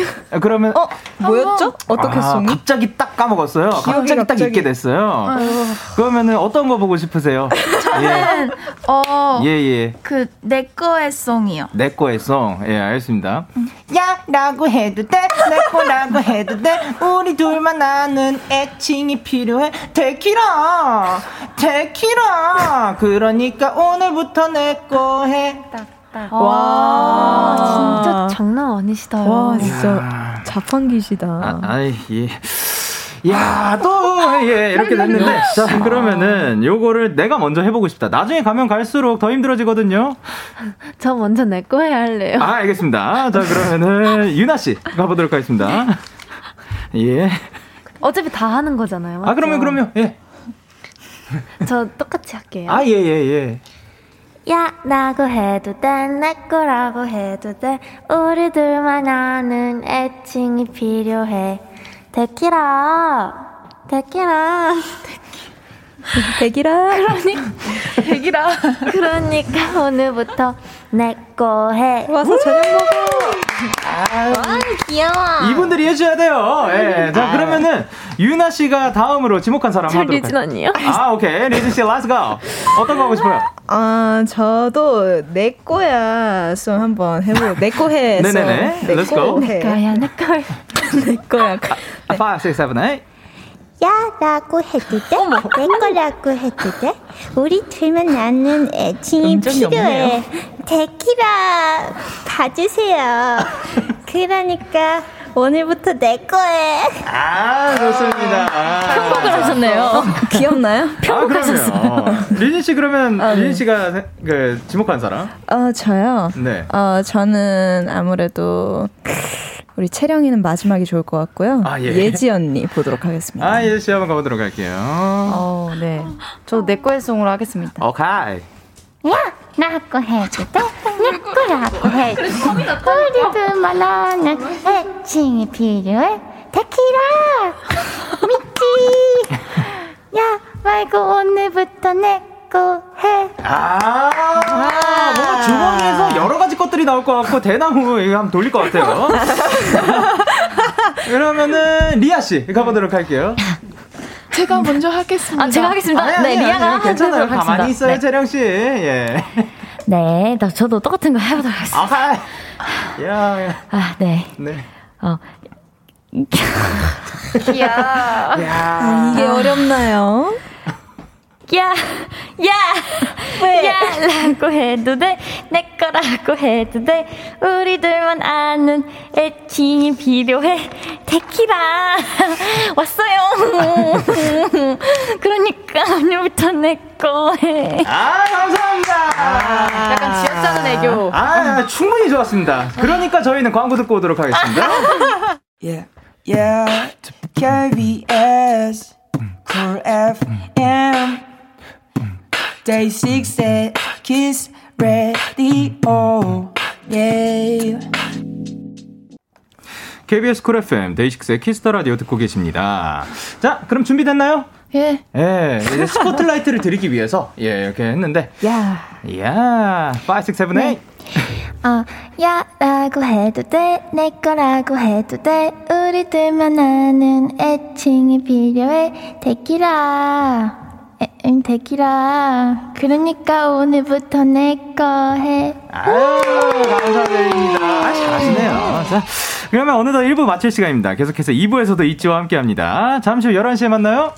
그러면 어, 뭐였죠? 어떻게 했어? 아, 갑자기 딱 까먹었어요. 갑자기, 갑자기 딱 잊게 됐어요. 아유. 그러면은 어떤 거 보고 싶으세요? 저는 예. 어, 예, 예. 그 내 거의 송이요. 내 거의 송. 예, 알겠습니다. 음. 야라고 해도 돼. 내 거라고 해도 돼. 우리 둘만 아는 애칭이 필요해. 데키라 데키라 그러니까 오늘부터 내 거 해. 와, 와 진짜 장난 아니시다. 와 진짜 자판기시다. 아, 아이 예. 야, 또, 예, 이렇게 됐는데. 자, 그러면은, 요거를 내가 먼저 해보고 싶다. 나중에 가면 갈수록 더 힘들어지거든요. 저 먼저 내 거 해야 할래요. 아, 알겠습니다. 자, 그러면은, 유나씨, 가보도록 하겠습니다. 예. 어차피 다 하는 거잖아요. 맞죠? 아, 그러면, 그러면, 예. 저 똑같이 할게요. 아, 예, 예, 예. 야, 라고 해도 돼, 내 거라고 해도 돼, 우리 둘만 아는 애칭이 필요해. 데키라, 데키라, 데키라, 그러니, 데키라, 그러니까 오늘부터 내 거 해. 와서 저녁 먹어. 아유, 와, 귀여워. 이분들이 해줘야 돼요. 예. 자, 그러면은 유나 씨가 다음으로 지목한 사람 하도록 할게요. 리진 언니요. 아, 오케이. 리진 씨, let's go. 어떤 거 하고 싶어요? 아, 저도 내 거야. 좀 한번 해보고. 내 거 해. 네네네. Let's go. 내 거야, 내 거야. 내 거야. 오, 육, 칠, 팔. 야라고 해도 돼? 내 거라고 해도 돼? 우리 둘만 나는 애칭이 필요해. 데키라 봐주세요. 그러니까 오늘부터 내 거에. 아, 좋습니다. 아, 편곡을 아, 하셨네요. 귀엽나요? 편곡하셨어요. 아, 리진 씨, 그러면 아, 네. 리진 씨가 그 지목한 사람? 어, 저요? 네. 어, 저는 아무래도 우리 채령이는 마지막이 좋을 것 같고요. 아, 예. 예지 언니 보도록 하겠습니다. 아, 예지 씨 한번 가보도록 할게요. 어, 네. 저도 내 거에 송으로 하겠습니다. 오케이. 야, 나거 해도 돼? 내 거라고 해도 돼? 우리들만 아는 애칭이 필요해. 데키라! 믿지? 야, 말고 오늘부터 내 거 해. 아, 뭔가 주머니에서 여러 가지 것들이 나올 것 같고, 대나무 이거 한번 돌릴 것 같아요. 그러면은, 리아씨, 가보도록 할게요. 제가 먼저 하겠습니다. 아, 제가 하겠습니다. 아니, 아니, 네, 아니, 리아가 괜찮아요. 하겠습니다. 가만히 있어요, 네. 재령 씨. 예. 네, 나 저도 똑같은 거 해보도록 하겠습니다. 아, 야, 야. 아, 네. 네. 어. 야. 야. 아, 이게 어렵나요? 야, 야, 왜? 야라고 해도 돼, 내 거라고 해도 돼, 우리 둘만 아는 애칭이 필요해. 데키라 왔어요. 그러니까 오늘부터 내 거 해. 아, 감사합니다. 아, 약간 지어짜는 애교. 아, 충분히 좋았습니다. 그러니까 저희는 광고 듣고 오도록 하겠습니다. yeah, yeah, 케이비에스 Cool 에프엠 데이 식스의 Kiss Radio. Yeah. 케이비에스 쿨 에프엠 데이식스의 키스 더 라디오 듣고 계십니다. 자, 그럼 준비됐나요? 예. 예. 이제 스포트라이트를 드리기 위해서 예, 이렇게 했는데. 야. 야. 오, 육, 칠, 팔. 어, 야라고 해도 돼, 내 거라고 해도 돼, 우리 둘만 아는 애칭이 필요해. 데키라, 응, 데키라, 그러니까 오늘부터 내 거 해. 아유, 감사드립니다. 아, 잘하시네요. 자, 그러면 어느덧 일 부 마칠 시간입니다. 계속해서 이 부에서도 이지와 함께합니다. 잠시 후 열한 시에 만나요.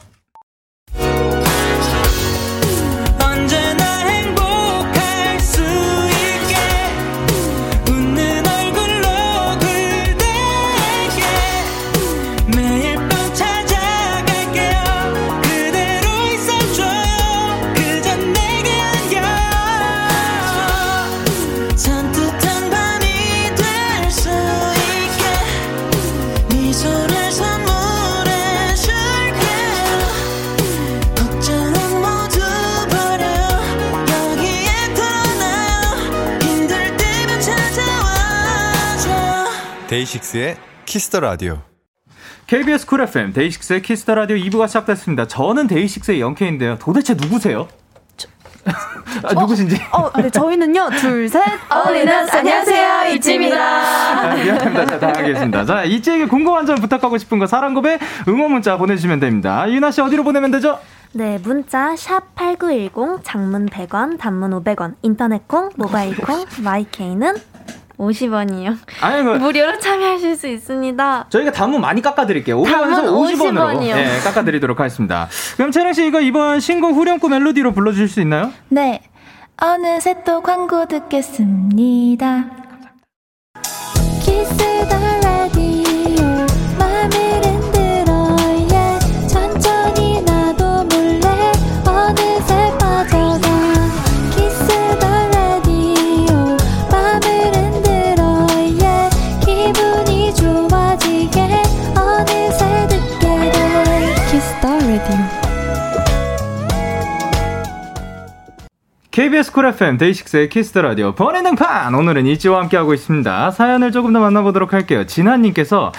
데이식스의 키스 더 라디오. 케이비에스 쿨 에프엠 데이식스의 키스 더 라디오 이 부가 시작됐습니다. 저는 데이식스의 영케인데요. 도대체 누구세요? 저... 아, 어? 누구신지? 어, 네, 저희는요. 둘, 셋. 어울리는 안녕하세요. 이찌입니다. 아, 미안합니다. 제가 당황하겠습니다. 자, 이찌에게 궁금한 점 부탁하고 싶은 거 사랑 고백 응원 문자 보내주시면 됩니다. 유나 씨 어디로 보내면 되죠? 네, 문자 샵팔구일공 장문 백 원, 단문 오백 원, 인터넷 콩, 모바일 콩, 마이케이는 오십 원이요. 아니, 뭐, 무료로 참여하실 수 있습니다. 저희가 단문 많이 깎아드릴게요. 오십 원에서 오십 원으로 네, 깎아드리도록 하겠습니다. 그럼 채령씨 이거 이번 신곡 후렴구 멜로디로 불러주실 수 있나요? 네. 어느새 또 광고 듣겠습니다. Kiss the radio 맘을 흔들어 yeah. 천천히 나도 몰래 어느새 빠져가 케이비에스 쿨 에프엠 데이식스의 키스 더 라디오 번외 등판! 오늘은 이지와 함께하고 있습니다. 사연을 조금 더 만나보도록 할게요. 진아님께서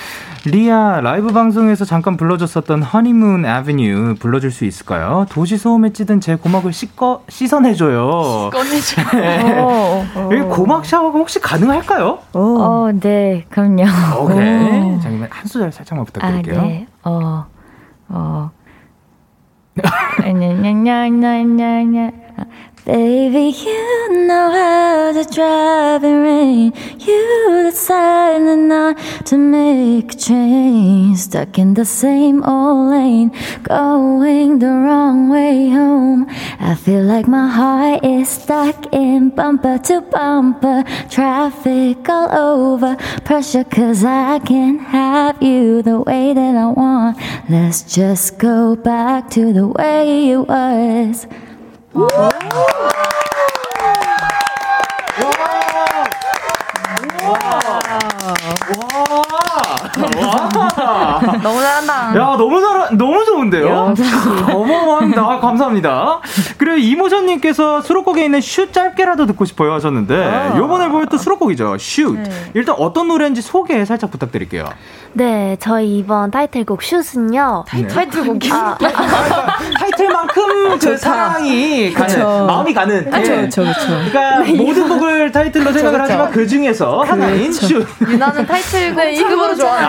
리아 라이브 방송에서 잠깐 불러줬었던 허니문 애비뉴 불러줄 수 있을까요? 도시소음에 찌든 제 고막을 씻거, 씻어내줘요. 씻어내줘요. 네. 고막 샤워가 혹시 가능할까요? 어, 네. 그럼요. 오케이. 잠시만 한 소절 살짝만 부탁드릴게요. 아, 네. 어, 어. Baby, you know how to drive in rain. You decide not to make a change. Stuck in the same old lane, going the wrong way home. I feel like my heart is stuck in bumper to bumper traffic all over. Pressure cause I can't have you the way that I want. Let's just go back to the way it was. 와, 와, 와, 너무 잘한다. 야, 너무 잘, 너무 좋은데요? 어마어마합니다. 감사합니다. 그리고 이모션님께서 수록곡에 있는 슛 짧게라도 듣고 싶어요 하셨는데, 요번에 보면 또 수록곡이죠. 슛. 일단 어떤 노래인지 소개 살짝 부탁드릴게요. 네, 저희 이번 타이틀곡 슛은요. 타이틀, 타이틀곡이요? 아, 타이틀만큼 아, 그 사랑이 가는, 그쵸. 마음이 가는. 그렇죠, 그렇죠, 그렇죠. 그러니까 네, 모든 곡을 타이틀로 그쵸, 생각을 그쵸. 하지만 그 중에서 하나인 슛. 유나는 타이틀곡 참으로 좋아요.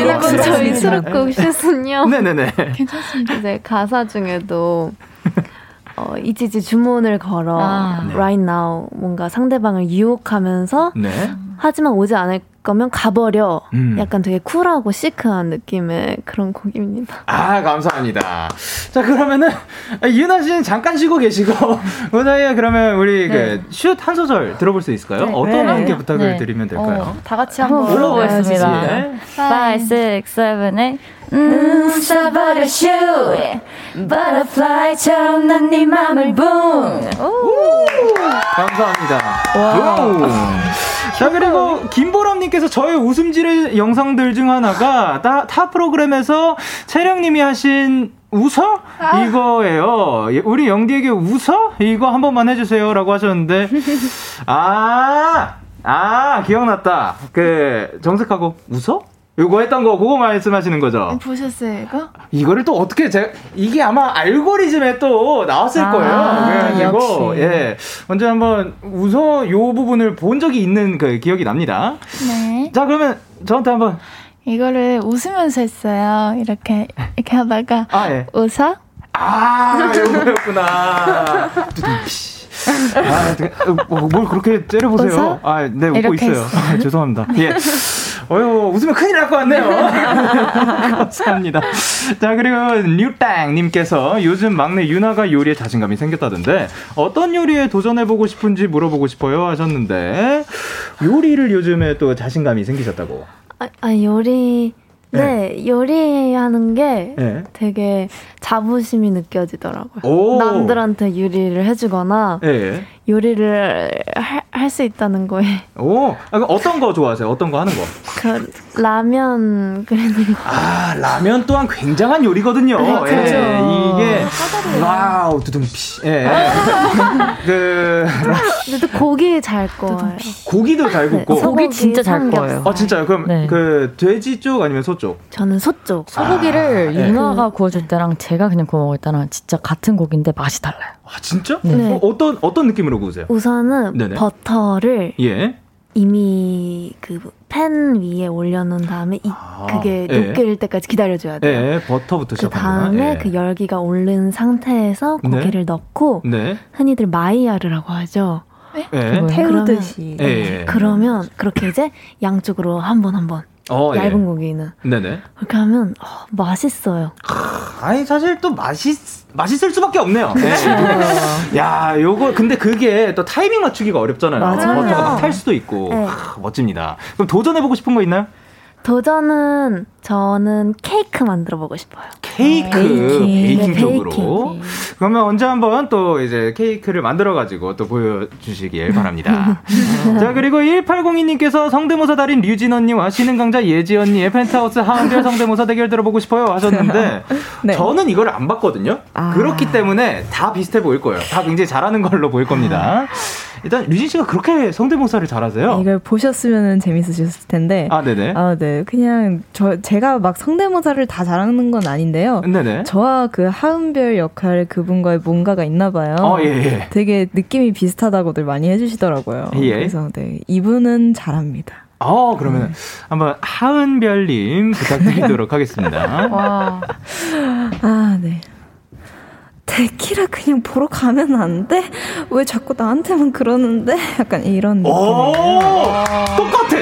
유나는 저희 수록곡 슛은요. 네네네. 괜찮습니다. 네, 가사 중에도. 어, 이지지 주문을 걸어 아, 네. right now 뭔가 상대방을 유혹하면서 네. 하지만 오지 않을 거면 가버려 음. 약간 되게 쿨하고 시크한 느낌의 그런 곡입니다. 아, 감사합니다. 자, 그러면은 유나 씨는 잠깐 쉬고 계시고 그 사이에 그러면 우리 네. 그 슛 한 소절 들어볼 수 있을까요? 네. 어떤 분께 네. 부탁을 네. 드리면 될까요? 어, 다 같이 한번 불러보겠습니다. 네. 오, 육, 칠, 팔 음, 쏴버려 슛 버터플라이처럼 난 네 맘을 붕. 감사합니다. 와우. 자, 그리고 김보람님께서 저의 웃음질 영상들 중 하나가 타, 타 프로그램에서 채령님이 하신 웃어? 아. 이거예요. 우리 영디에게 웃어? 이거 한 번만 해주세요 라고 하셨는데 아, 아 기억났다. 그 정색하고 웃어? 요거 했던 거 그거 말씀하시는 거죠? 보셨어요 이거? 이거를 또 어떻게 제가 이게 아마 알고리즘에 또 나왔을 아, 거예요. 그래가지고 역시. 예 언제 한번 웃어 요 부분을 본 적이 있는 그 기억이 납니다. 네. 자, 그러면 저한테 한번 이거를 웃으면서 했어요. 이렇게 이렇게 하다가 아, 예. 웃어? 아 요거였구나. 아, 뭘 그렇게 째려보세요. 웃어? 아, 네, 웃고 있어요. 아, 죄송합니다. 예. 어휴, 웃으면 큰일 날 것 같네요. 감사합니다. 자, 그리고 뉴땅님께서 요즘 막내 유나가 요리에 자신감이 생겼다던데 어떤 요리에 도전해보고 싶은지 물어보고 싶어요 하셨는데 요리를 요즘에 또 자신감이 생기셨다고. 아, 아 요리... 네, 네, 요리하는 게 네. 되게 자부심이 느껴지더라고요. 오. 남들한테 요리를 해주거나 네. 요리를 할 수 있다는 거에. 오, 어떤 거 좋아하세요? 어떤 거 하는 거? 그 라면 끓이는 거. 아, 라면 또한 굉장한 요리거든요. 네, 예, 그렇죠. 이게 사다리요. 와우, 두둥피. 예. 예. 그 근데 또 고기 잘 거예요. 고기도 잘 굽고. 네, 고기 진짜 잘 거예요. 아, 진짜요? 그럼 네. 그 돼지 쪽 아니면 소 쪽? 저는 소 쪽. 소고기를 아, 유나가 네. 구워줄 때랑 제가 그냥 구워 먹을 때랑 진짜 같은 고기인데 맛이 달라요. 아, 진짜? 네. 네. 어, 어떤 어떤 느낌으로 구우세요? 우선은 네네. 버터를 예. 이미 그 팬 위에 올려놓은 다음에 이, 아, 그게 예. 녹일 때까지 기다려줘야 돼요. 예. 버터부터 시작하는구나. 그다음에 예. 그 열기가 오른 상태에서 고기를 네. 넣고 네. 흔히들 마이야르라고 하죠. 예? 예. 태우듯이. 그러면, 예. 그러면 그렇게 이제 양쪽으로 한 번 한 번. 어, 얇은 예. 고기는. 네네. 그렇게 하면 어, 맛있어요. 아, 아니 사실 또 맛있 맛있을 수밖에 없네요. 네. 야, 요거 근데 그게 또 타이밍 맞추기가 어렵잖아요. 맞아요. 버터가 막 탈 수도 있고. 네. 아, 멋집니다. 그럼 도전해보고 싶은 거 있나요? 도전은 저는 케이크 만들어 보고 싶어요. 케이크, 베이킹, 베이킹 쪽으로. 베이킹. 그러면 언제 한번 또 이제 케이크를 만들어 가지고 또 보여주시길 바랍니다. 자, 그리고 일팔공이 님께서 성대모사 달인 류진 언니와 신흥 강자 예지 언니의 펜트하우스 하은별 성대모사 대결 들어보고 싶어요 하셨는데 네. 저는 이걸 안 봤거든요. 아. 그렇기 때문에 다 비슷해 보일 거예요. 다 굉장히 잘하는 걸로 보일 겁니다. 일단 류진 씨가 그렇게 성대모사를 잘하세요? 이걸 보셨으면 재밌으셨을 텐데. 아, 네네. 아, 네. 그냥 저 제가 막 성대모사를 다 잘하는 건 아닌데요. 네네. 저와 그 하은별 역할 그분과의 뭔가가 있나봐요. 어, 예, 예. 되게 느낌이 비슷하다고들 많이 해주시더라고요. 예. 그래서 네, 이분은 잘합니다. 어, 그러면 음. 한번 하은별님 부탁드리도록 하겠습니다. 와. 아, 네. 데키라 그냥 보러 가면 안 돼? 왜 자꾸 나한테만 그러는데? 약간 이런 느낌. 오, 똑같아.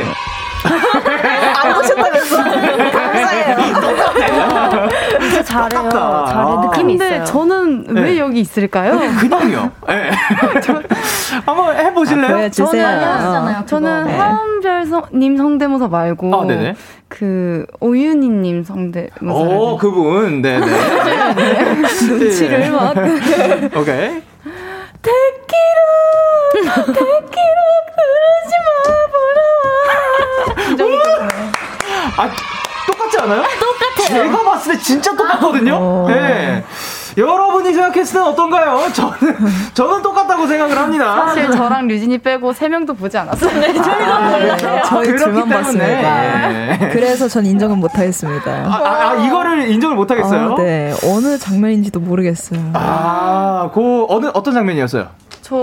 안 보셨다면서. 감사해요. 똑같아. 진짜 잘해요. 잘해. 느낌이 근데 있어요. 저는 네. 왜 여기 있을까요? 그냥요. 네. 한번 해보실래요? 아, 저는 하잖아요. 저는 네. 하은별님 성대모사 말고. 아, 네네. 그 오윤희님 성대모사. 오, 그분, 네네. 눈치를 막. 오케이. 데키라, 데키라 그러지 마, 보러 와. 아, 똑같지 않아요? 똑같아요. 제가 봤을 때 진짜 똑같거든요. 네. 여러분이 생각했을 땐 어떤가요? 저는 저는 똑같다고 생각을 합니다. 사실 저랑 류진이 빼고 세 명도 보지 않았어요. 네, 아, 네. 저희 둘만 봤습니다. 네. 그래서 전 인정은 못하겠습니다. 아, 아, 아 이거를 인정을 못하겠어요? 아, 네, 어느 장면인지도 모르겠어요. 아, 그 어느 어떤 장면이었어요? 저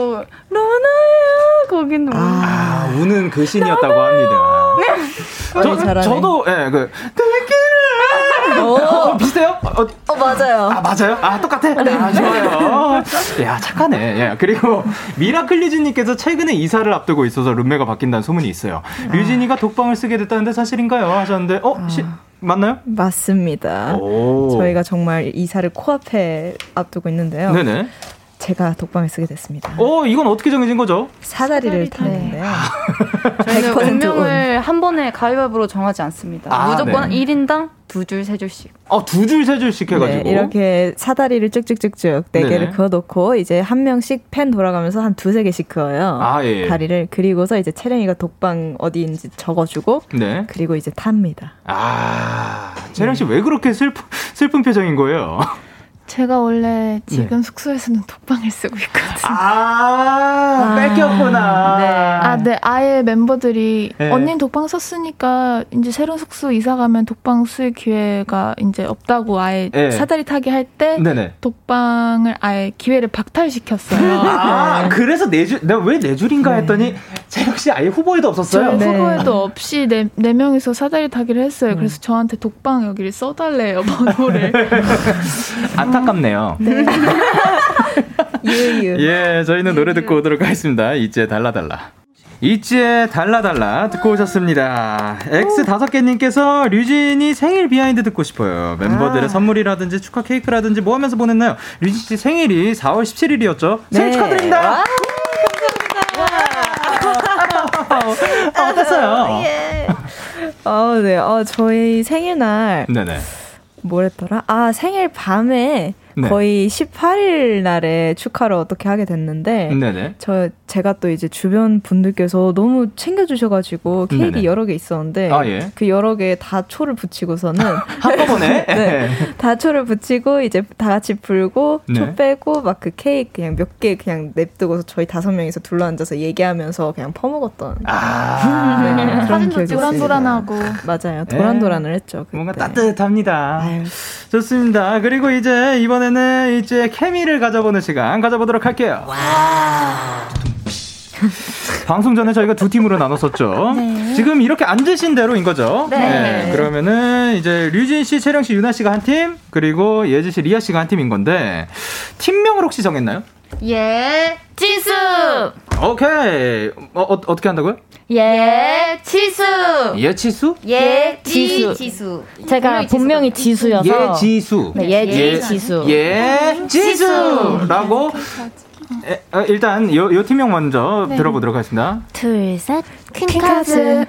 로나야 거긴 우는 아, 우는 그 신이었다고 합니다. 네. 저, 잘하네. 저도 예, 그 어, 비슷해요? 어, 어, 맞아요. 아, 맞아요? 아, 똑같아? 네, 아, 좋아요. 야, 착하네. 야, 그리고 미라클 류진님께서 최근에 이사를 앞두고 있어서 룸메가 바뀐다는 소문이 있어요. 아. 류진이가 독방을 쓰게 됐다는데 사실인가요? 하셨는데, 어? 아. 시, 맞나요? 맞습니다. 오. 저희가 정말 이사를 코앞에 앞두고 있는데요. 네네. 제가 독방을 쓰게 됐습니다. 어, 이건 어떻게 정해진 거죠? 사다리를 타는데요. 저희는 운명을 한 번에 가위바위보로 정하지 않습니다. 아, 무조건 네. 일 인당 두 줄, 세 줄씩. 아, 두 줄, 세 줄씩 해가지고. 네, 이렇게 사다리를 쭉쭉쭉쭉 네 개를 그어놓고 이제 한 명씩 펜 돌아가면서 한 두세 개씩 그어요. 아, 예. 다리를. 그리고서 이제 채령이가 독방 어디인지 적어주고. 네. 그리고 이제 탑니다. 아, 채령 씨 왜 그렇게 슬픈, 슬픈 표정인 거예요? 제가 원래 지금 네. 숙소에서는 독방을 쓰고 있거든요. 아, 아~ 뺏겼구나. 네. 아, 네. 아예 멤버들이 네. 언니는 독방 썼으니까 이제 새로운 숙소 이사 가면 독방 쓸 기회가 이제 없다고 아예 네. 사다리 타기 할 때 독방을 아예 기회를 박탈시켰어요. 아, 네. 그래서 네 줄, 내가 왜 네 줄인가 네. 했더니 제 역시 아예 후보에도 없었어요. 네. 후보에도 없이 네, 네 명이서 사다리 타기를 했어요. 음. 그래서 저한테 독방 여기를 써달래요, 번호를. 안타깝네요. 네. 예, 예. 예, 저희는 노래 듣고 오도록 하겠습니다. 이제 달라달라. 이제 달라달라 듣고 오셨습니다. 엑스 다섯 개님께서 류진이 생일 비하인드 듣고 싶어요. 멤버들의 아. 선물이라든지 축하 케이크라든지 뭐 하면서 보냈나요? 류진 씨 생일이 사월 십칠일이었죠? 네. 생일 축하드립니다. 아. 감사합니다. 아, 어땠어요? 예. 어, 네. 어, 저희 생일날. 네네. 뭐랬더라? 아, 생일 밤에 네. 거의 십팔 일 날에 축하를 어떻게 하게 됐는데 네네. 저 제가 또 이제 주변 분들께서 너무 챙겨주셔가지고 케이크 네네. 여러 개 있었는데 아, 예. 그 여러 개 다 초를 붙이고서는 한꺼번에 네, 다 초를 붙이고 이제 다 같이 불고 네. 초 빼고 막 그 케이크 그냥 몇 개 그냥 냅두고서 저희 다섯 명이서 둘러앉아서 얘기하면서 그냥 퍼먹었던 아~ 네, 사진도 도란도란하고 맞아요 도란도란을 네. 했죠 그때. 뭔가 따뜻합니다. 아유. 좋습니다. 그리고 이제 이번에는 이제 케미를 가져보는 시간 가져보도록 할게요. 와우. 방송 전에 저희가 두 팀으로 나눴었죠. 네. 지금 이렇게 앉으신 대로인 거죠. 네. 네. 그러면은 이제 류진 씨, 채령 씨, 유나 씨가 한 팀, 그리고 예지 씨, 리아 씨가 한 팀인 건데 팀명을 혹시 정했나요? 예, 지수. 오케이. 어, 어 어떻게 한다고요? 예, 지수. 예, 지수? 예, 지수. 지수. 제가 본명이 지수여서. 예, 지수. 네, 예, 예, 지수. 예, 지수라고. 에, 어, 일단 요, 요 팀명 먼저 네. 들어보도록 하겠습니다. 둘, 셋, 퀸카즈.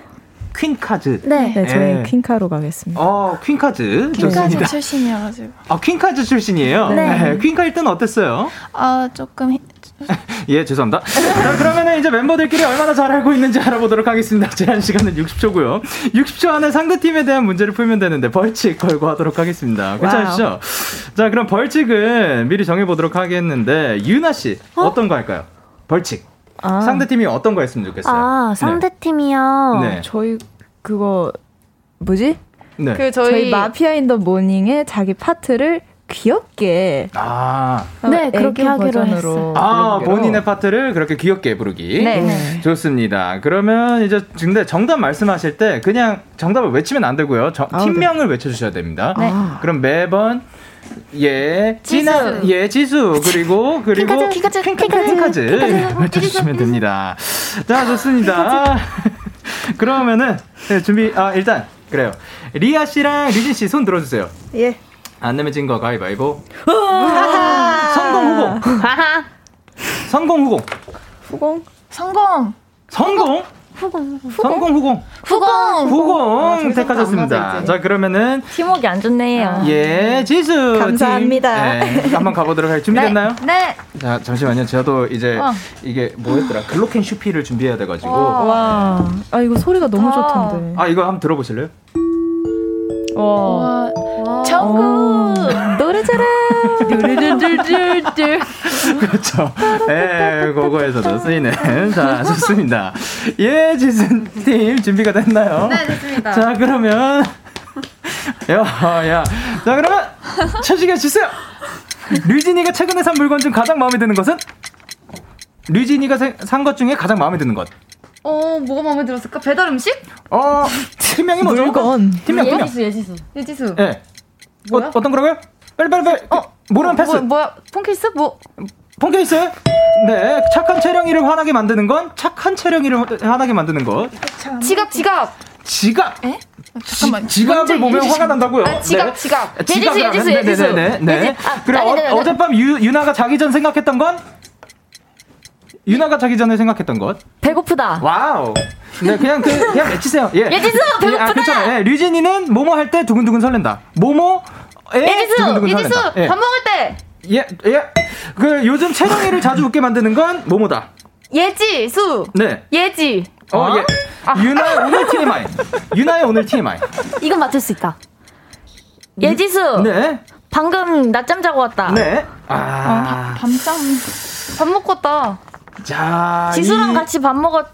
퀸카즈. 네, 네 저희 퀸카로 가겠습니다. 어, 퀸카즈. 퀸카즈 출신이어가지고. 아, 퀸카즈 출신이에요. 네. 네. 퀸카 일단 어땠어요? 아, 조금. 히... 예, 죄송합니다. 자, 그러면은 이제 멤버들끼리 얼마나 잘 알고 있는지 알아보도록 하겠습니다. 제한 시간은 육십 초고요. 육십 초 안에 상대 팀에 대한 문제를 풀면 되는데 벌칙 걸고 하도록 하겠습니다. 괜찮으시죠? 와우. 자, 그럼 벌칙은 미리 정해보도록 하겠는데 유나 씨 어? 어떤 거 할까요? 벌칙. 아. 상대 팀이 어떤 거 했으면 좋겠어요? 아, 상대 팀이요. 네. 저희 그거 뭐지? 네. 그 저희... 저희 마피아 인 더 모닝의 자기 파트를 귀엽게 아 네 그렇게 하기로 했어요. 아 본인의 파트를 그렇게 귀엽게 부르기. 네. 네 좋습니다. 그러면 이제 근데 정답 말씀하실 때 그냥 정답을 외치면 안 되고요. 저, 아, 팀명을 네. 외쳐주셔야 됩니다. 네. 아. 그럼 매번 예 지수 예 지수 그리고 그리고 킹카즈 킹카즈 외쳐주시면 됩니다. 자 좋습니다. 그러면은 네, 준비 아 일단 그래요. 리아 씨랑 류진 씨 손 들어주세요. 예. 안 내면 거 가위바위보. 성공 후공. 성공 후공. 후공. 성공. 성공. 후공. 성공 후공. 후공. 후공. 택하셨습니다. 자 그러면은 팀워크 안 좋네요. 예, 지수. 감사합니다. 네, 한번 가보도록 할 준비됐나요? 네. 네. 자 잠시만요. 저도 이제 어. 이게 뭐였더라? 글로켄 슈피를 준비해야 돼가지고. 와. 와. 아 이거 소리가 너무 아. 좋던데. 아 이거 한번 들어보실래요? 와. 정구 노래 잘해 그렇죠. 에 그거에서도 쓰이는 자 좋습니다. 예 지순 팀 준비가 됐나요? 네 됐습니다. 자 그러면 야야 자 그러면 초식해 주세요. 류진이가 최근에 산 물건 중 가장 마음에 드는 것은? 류진이가 산 것 중에 가장 마음에 드는 것. 어 뭐가 마음에 들었을까? 배달 음식? 어 팀명이 뭐죠? 물건. 팀명 팀명. 예지수 예지수 예지수. 예. 네. 뭐 어, 어떤 거라고요? 빨리 빨리 빨리. 어 모르면 어, 패스. 뭐, 뭐야? 폰케이스? 뭐? 폰케이스? 네. 착한 채령이를 화나게 만드는 건 착한 채령이를 화나게 만드는 것. 지갑 지갑. 지갑. 에? 잠깐만. 지, 지갑을 보면 화가 난다고요? 아, 지갑, 네. 지갑 지갑. 예지수 예지수 예지수. 네네네. 네. 아, 그리고 아니, 어, 아니, 어젯밤 아니. 유 유나가 자기 전 생각했던 건? 유나가 자기 전에 생각했던 것. 배고프다. 와우. 네, 그냥, 그냥, 그냥 외치세요. 예. 예지수, 배고프다! 예, 아, 괜찮아요. 예, 류진이는 뭐뭐 할 때 두근두근 설렌다. 뭐뭐, 예지수, 두근두근 예지수, 설렌다. 예. 밥 먹을 때! 예, 예. 그, 요즘 채령이를 자주 웃게 만드는 건 뭐뭐다. 예지수! 네. 예지. 어, 어? 예. 아. 유나, 오늘 티엠아이. 유나의 오늘 티엠아이. 이건 맞출 수 있다. 예지수! 네. 방금 낮잠 자고 왔다. 네. 아. 아 밤잠. 밥 먹고 왔다. 자, 지수랑 이... 같이 밥 먹었.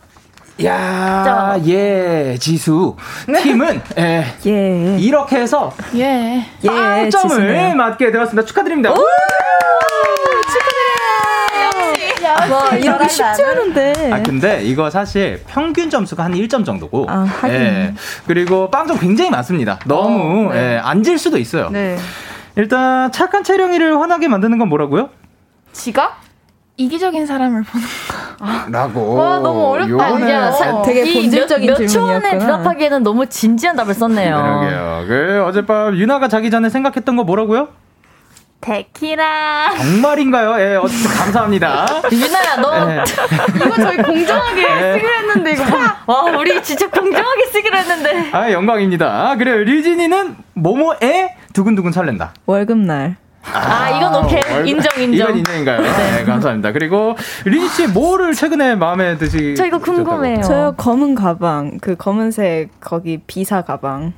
야, 예, 지수 팀은 에, 예. 이렇게 해서 예, 예, 점을 맞게 되었습니다. 축하드립니다. 와, 이러기 쉽지 않은데. 아, 근데 이거 사실 평균 점수가 한 일 점 정도고. 아, 하긴. 예, 그리고 빵점 굉장히 많습니다. 너무 어, 네. 예, 안 질 수도 있어요. 네. 일단 착한 채령이를 화나게 만드는 건 뭐라고요? 지갑? 이기적인 사람을 보는 거. 라고. 와, 너무 어렵다. 아, 되게 본질적인 질문이었구나. 몇 초 안에 대답하기에는 너무 진지한 답을 썼네요. 그러게요. 그, 어젯밤 유나가 자기 전에 생각했던 거 뭐라고요? 데키라. 정말인가요? 예, 어쨌든 감사합니다. 유나야, 너 네. 이거 저희 공정하게 네. 쓰기로 했는데 이거. 와, 우리 진짜 공정하게 쓰기로 했는데. 아, 영광입니다. 그래요. 류진이는 뭐뭐에 두근두근 설렌다. 월급날. 아, 이건 오케이. 아, 인정, 인정. 이건 인정인가요? 네. 네, 감사합니다. 그리고 리니 씨 뭐를 최근에 마음에 드시? 저 이거 궁금해요. 저요, 검은 가방. 그 검은색 거기 비사 가방.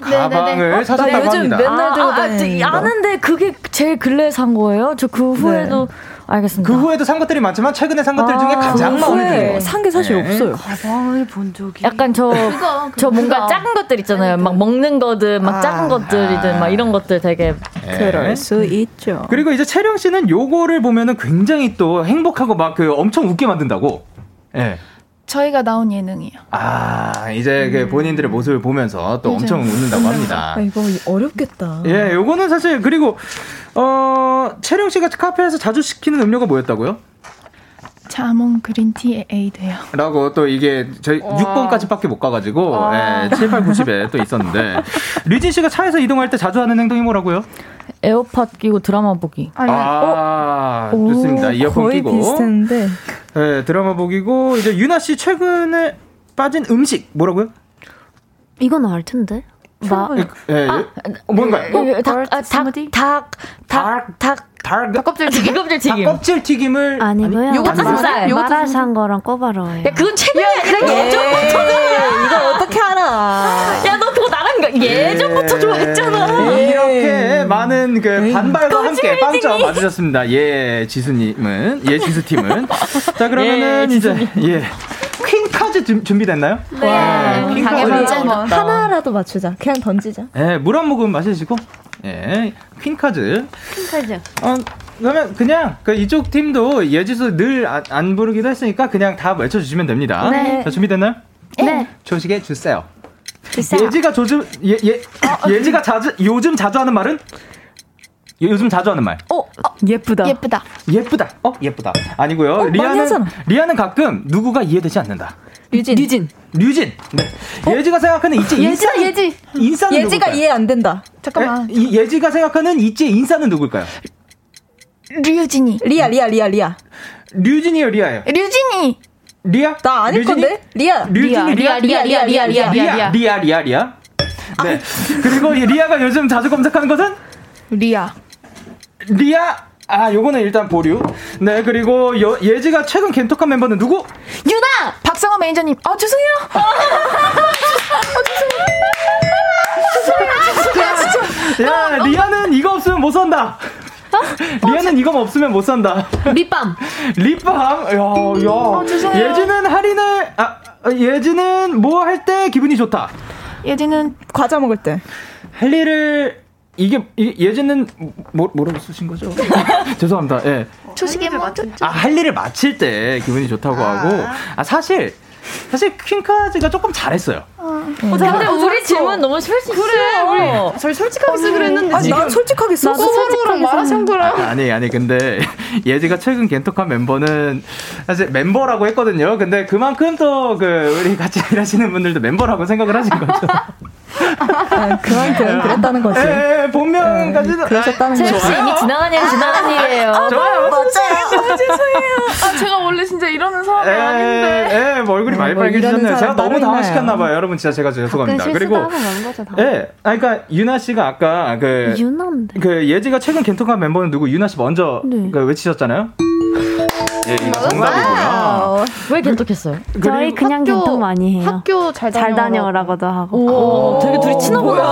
가방을 네네네. 사셨다고 나 요즘 합니다. 맨날 들고 다니는 아, 아, 아, 아는데 그게 제일 근래에 산 거예요? 저 그 후에도 네. 알겠습니다. 그 후에도 산 것들이 많지만 최근에 산 것들 아, 중에 가장 그 많은 거. 산 게 사실 네. 없어요. 가방을 본 적이. 약간 저, 그거, 저 뭔가 작은 것들 있잖아요. 막 먹는 거든, 막 아, 작은 것들이든, 아. 막 이런 것들 되게. 네. 그럴 수 있죠. 그리고 이제 채령 씨는 요거를 보면은 굉장히 또 행복하고 막 그 엄청 웃게 만든다고. 예. 네. 저희가 나온 예능이요. 아, 이제 음. 그 본인들의 모습을 보면서 또 엄청 웃는다고 합니다. 아, 이거 어렵겠다. 예, 요거는 사실 그리고 어, 채령 씨가 카페에서 자주 시키는 음료가 뭐였다고요? 자몽 그린티 에이드요. 라고 또 이게 저희 와. 육 번까지밖에 못 가가지고 예, 칠, 팔, 구십에 또 있었는데 류진 씨가 차에서 이동할 때 자주 하는 행동이 뭐라고요? 에어팟 끼고 드라마 보기. 아니, 아, 어? 좋습니다. 이어폰 거의 끼고. 비슷한데. 네, 드라마 보기고 이제 유나 씨 최근에 빠진 음식 뭐라고요? 이건 알 텐데. 마, 예, 아, 뭔가요? 어? 닭, 아, 닭, 닭, 닭, 닭, 닭, 닭껍질 튀김, 닭껍질 튀김, 닭껍질 튀김을 아니고요. 요거 삼겹살, 마라샹 거랑 꼬바로우예요. 야, 그건 최근이야. 그냥 예전부터 좋아해. 이거 어떻게 알아? 야, 너 그거 나랑 예전부터 좋아했잖아. 이렇게 많은 그 반발과 함께 빵점 맞으셨습니다. 예, 지수님은, 예, 지수 팀은. 자, 그러면은 이제 예. 퀸까지 준비됐나요? 네. 와, 퀸까지 하나라도 맞추자. 그냥 던지자. 예, 물 한 모금 마시시고. 예, 퀸까지. 퀸까지. 어, 그러면 그냥 그 이쪽 팀도 예지수 늘 안 부르기도 했으니까 그냥 다 외쳐주시면 됩니다. 네. 자, 준비됐나요? 네. 조식에 주세요. 주세요. 예지가 조즘 예, 예 어, 예지가 자주 요즘 자주 하는 말은? 요즘 자주 하는 말. 어, 어, 예쁘다. 예쁘다. 예쁘다. 어, 예쁘다. 아니고요. 어, 리아는 리아는 가끔 누구가 이해되지 않는다. 류진. 류진. 류진. 네. 어? 예지가 생각하는 이제 인싸. 예지. 인싸는 예지가 누굴까요? 이해 안 된다. 잠깐만. 예, 이, 예지가 생각하는 이제 인싸는 누굴까요? 류진이. 리아, 리아, 리아, 리아. 류진이요, 리아요. 류진이. 리아? 나 아닐 류진이? 건데. 리아. 류진이. 리아, 리아, 리아, 리아, 리아, 리아, 리아, 리아, 리아. 네. 아. 그리고 리아가 요즘 자주 검색하는 것은 리아. 리아, 아, 요거는 일단 보류. 네, 그리고 여, 예지가 최근 겐톡한 멤버는 누구? 유나! 박성호 매니저님. 아, 죄송해요. 아, 죄송해요. 죄송해요. 야, 리아는 이거 없으면 못 산다. 어? 리아는 어, 이거 없으면 못 산다. 립밤. 립밤. 야, 야. 어, 죄송해요. 예지는 할인을, 아, 예지는 뭐 할 때 기분이 좋다. 예지는 과자 먹을 때. 할 일을, 이게 예지는 뭐 뭐라고 쓰신 거죠? 죄송합니다. 예. 초식에 맞춘. 아, 할 일을 마칠 때 기분이 좋다고 아~ 하고. 아, 사실 사실 퀸카즈가 조금 잘했어요. 어, 음. 근데 우리 질문 너무 솔직했어. 그래, 우리 저희 솔직하게 쓰기로 아니, 했는데. 아니, 난 솔직하게 써. 꼬바로우랑 마라샹궈랑. 아니 아니 근데 예지가 최근 겐톡한 멤버는 사실 멤버라고 했거든요. 근데 그만큼 또 그 우리 같이 일하시는 분들도 멤버라고 생각을 하신 거죠. 아, 그만큼 그랬다는 거지. 예, 예, 본명까지도. 예, 그러셨다는 거죠. 제가 이미 지나간 일은 지나간 일이에요. 아, 좋아요. 맞아요. 죄송해요. 아, 제가 원래 진짜 이러는 사람이 예, 아닌데. 예, 뭐 얼굴이 많이 뭐 빨개지셨네요. 제가 너무 당황시켰나봐요. 여러분, 진짜 제가 죄송합니다. 그리고. 거죠, 예. 아, 그러니까, 유나 씨가 아까 그. 유나인데. 그 예지가 최근 겐톡한 멤버는 누구? 유나 씨 먼저 네. 그 외치셨잖아요. 예, 이거 정답이고요. 왜 겐톡했어요? 저희 그냥 겐톡 많이 해요. 학교 잘, 잘 다녀오라고도 하고. 오, 되게 둘이 친한 거야.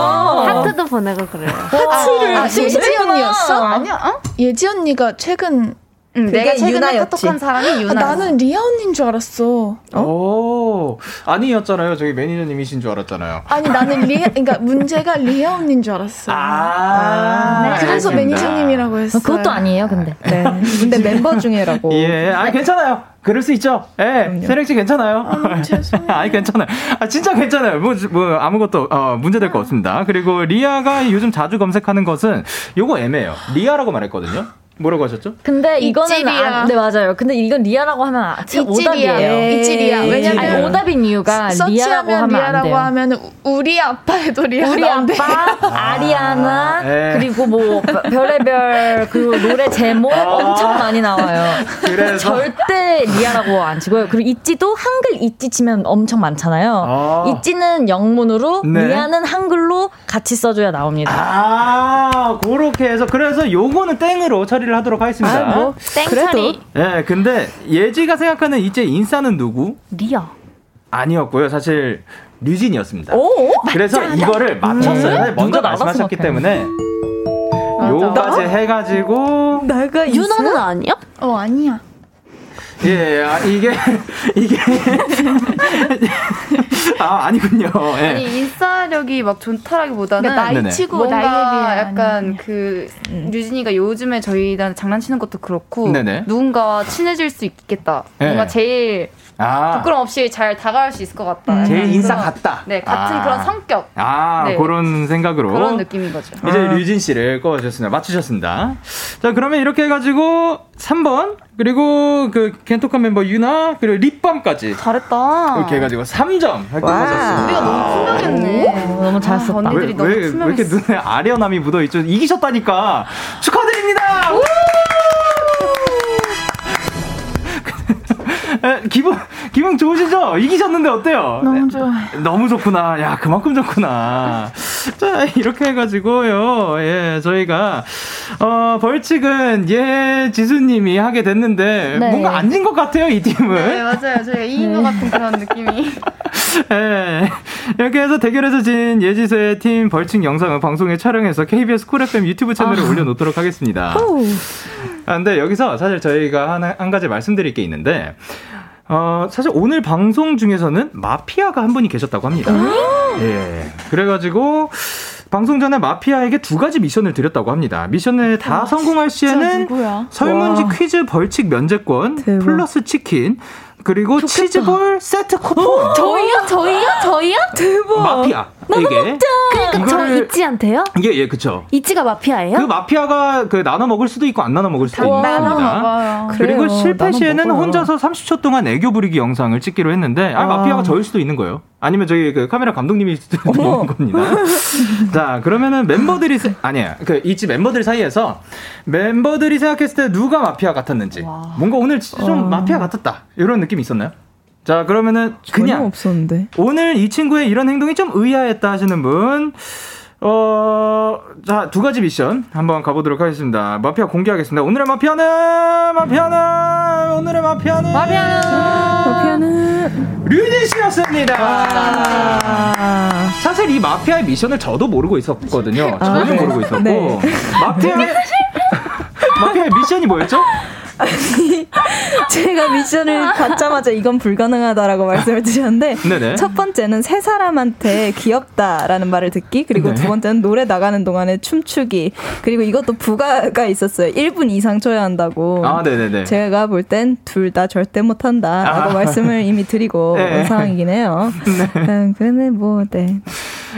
하트도 보내고 그래요. 하트를. 아, 아, 예지 언니였어? 아니야. 어? 예지 언니가 최근 응, 내가 최근에 카톡한 사람이 유나. 아, 나는 리아 언니인 줄 알았어. 어? 오, 아니었잖아요. 저기 매니저님이신 줄 알았잖아요. 아니, 나는 리아, 그러니까 문제가 리아 언니인 줄 알았어. 아, 아 네. 그래서 알겠습니다. 매니저님이라고 했어요. 그것도 아니에요, 근데. 네. 근데 멤버 중이라고. 예, 아, 괜찮아요. 그럴 수 있죠. 예, 세력씨 괜찮아요. 아, 죄송해요. 아니, 괜찮아요. 아, 진짜 괜찮아요. 뭐, 뭐 아무것도 어, 문제될 거 없습니다. 그리고 리아가 요즘 자주 검색하는 것은 요거 애매해요. 리아라고 말했거든요. 뭐라고 하셨죠? 근데 이거는 아, 네 맞아요. 근데 이건 리아라고 하면 오답이에요. 이찌리야. 왜냐면 아니, 오답인 이유가 리아라고 하면 리아라고 하면 우리 아빠에도 리아가 우리 아빠, 아리아나 아, 그리고 뭐 별의별 그 노래 제목 아, 엄청 많이 나와요. 그래서 절대 리아라고 안 치고요. 그리고 이찌도 한글 이찌 치면 엄청 많잖아요. 아, 이찌는 영문으로 네. 리아는 한글로 같이 써줘야 나옵니다. 아 그렇게 해서 그래서 요거는 땡으로 처리. 하도록 하겠습니다. 아, 뭐 땡처리. 네, 근데 예지가 생각하는 이제 인싸는 누구? 리아. 아니었고요. 사실 류진이었습니다. 오, 그래서 맞아. 이거를 맞췄어요. 음. 먼저 말씀하셨기 때문에 요까지 해가지고 내가 유나는 아니야? 어 아니야. 예, 아, 이게 이게 아 아니군요. 예. 아니 인싸력이 막 좋다라기보다는 그러니까 나이치고 뭔가 나이에 약간 그 음. 류진이가 요즘에 저희랑 장난치는 것도 그렇고 네네. 누군가와 친해질 수 있겠다. 네. 뭔가 제일 아. 부끄럼 없이 잘 다가갈 수 있을 것 같다. 제일 그런, 인싸 같다. 네, 같은 아. 그런 성격. 아, 네. 그런 생각으로. 그런 느낌인 거죠. 이제 아. 류진 씨를 꺼주셨습니다. 맞추셨습니다. 자, 그러면 이렇게 해가지고 삼 번 그리고 그 겐토카 멤버 유나 그리고 립밤까지. 잘했다. 이렇게 해가지고 삼 점 획득하셨습니다. 우리가 너무 투명했네. 너무 잘했어. 언니들이 너무 투명했어. 왜 이렇게 눈에 아련함이 묻어있죠? 이기셨다니까. 축하드립니다. 오! 기분 기분 좋으시죠? 이기셨는데 어때요? 너무 좋아요. 너무 좋구나. 야 그만큼 좋구나. 자 이렇게 해가지고요. 예 저희가 어, 벌칙은 예 지수님이 하게 됐는데 네. 뭔가 안 진 것 같아요 이 팀은. 네 맞아요. 저희가 이긴 것 같은 그런 느낌이. 예 이렇게 해서 대결에서 진 예지수의 팀 벌칙 영상을 방송에 촬영해서 케이비에스 쿨 에프엠 유튜브 채널에 아. 올려놓도록 하겠습니다. 호우. 아, 근데 여기서 사실 저희가 한, 한 가지 말씀드릴 게 있는데 어, 사실 오늘 방송 중에서는 마피아가 한 분이 계셨다고 합니다. 예. 그래가지고 방송 전에 마피아에게 두 가지 미션을 드렸다고 합니다. 미션을 다 아, 성공할 시에는 설문지 와. 퀴즈 벌칙 면제권 대박. 플러스 치킨 그리고 좋겠다. 치즈볼 세트 쿠폰. 저희요? 저희요? 저희요? 대박. 마피아. 너무 먹자. 그러니까 저 이찌한테요? 예, 예, 그쵸. 이찌가 마피아예요? 그 마피아가 그 나눠 먹을 수도 있고 안 나눠 먹을 수도 있습니다. 나눠 먹어요. 그리고 그래요, 실패 시에는 먹어요. 혼자서 삼십 초 동안 애교 부리기 영상을 찍기로 했는데 아, 아. 마피아가 저일 수도 있는 거예요. 아니면 저희 그 카메라 감독님일 수도 있는 겁니다. 자, 그러면은 멤버들이 아니에요. 그 이찌 멤버들 사이에서 멤버들이 생각했을 때 누가 마피아 같았는지. 와. 뭔가 오늘 좀 어. 마피아 같았다. 이런 느낌 있었나요? 자 그러면은 그냥 없었는데. 오늘 이 친구의 이런 행동이 좀 의아했다 하시는 분 어, 자, 두 가지 미션 한번 가보도록 하겠습니다. 마피아 공개하겠습니다. 오늘의 마피아는 마피아는 오늘의 마피아는 마피아는 마피아는 류진 씨였습니다. 사실 이 마피아의 미션을 저도 모르고 있었거든요. 전혀 아, 네. 모르고 있었고 네. 마피아의 마피아의 미션이 뭐였죠? 아니 제가 미션을 받자마자 이건 불가능하다라고 말씀을 드렸는데 네네. 첫 번째는 세 사람한테 귀엽다라는 말을 듣기 그리고 네. 두 번째는 노래 나가는 동안에 춤추기 그리고 이것도 부가가 있었어요. 일 분 이상 쳐야 한다고. 아, 네네네. 제가 볼 땐 둘 다 절대 못한다라고 아. 말씀을 이미 드리고 네. 온 상황이긴 해요. 네. 음, 그런데 뭐 네.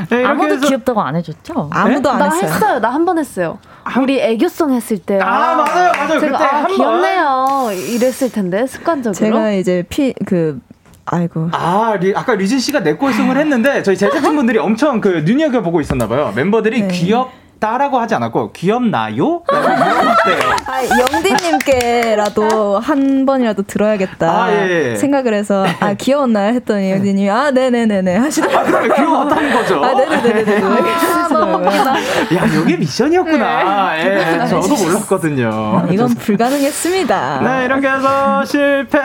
네, 아무도 해서... 귀엽다고 안 해줬죠? 아무도 네? 안 했어요. 나 했어요. 나 한 번 했어요. 아, 우리 애교송 했을 때. 아, 맞아요, 맞아요. 그때 아, 한 귀엽네요. 번. 이랬을 텐데, 습관적으로. 제가 이제 피, 그, 아이고. 아, 리, 아까 류진 씨가 내 꼴송을 했는데, 저희 제작진분들이 엄청 그 눈여겨보고 있었나봐요. 멤버들이 네. 귀엽, 따라고 하지 않았고 귀엽나요? 아, 영디님께라도 한 번이라도 들어야겠다 아, 예, 예. 생각을 해서 아 귀여웠나요? 했더니 영디님이 아 네네네네 하시더라고요. 아 그러면 귀여웠다는 거죠? 아 네네네네 야 이게 미션이었구나. 네. 예, 저도 몰랐거든요. 이건 불가능했습니다. 네 이렇게 해서 실패.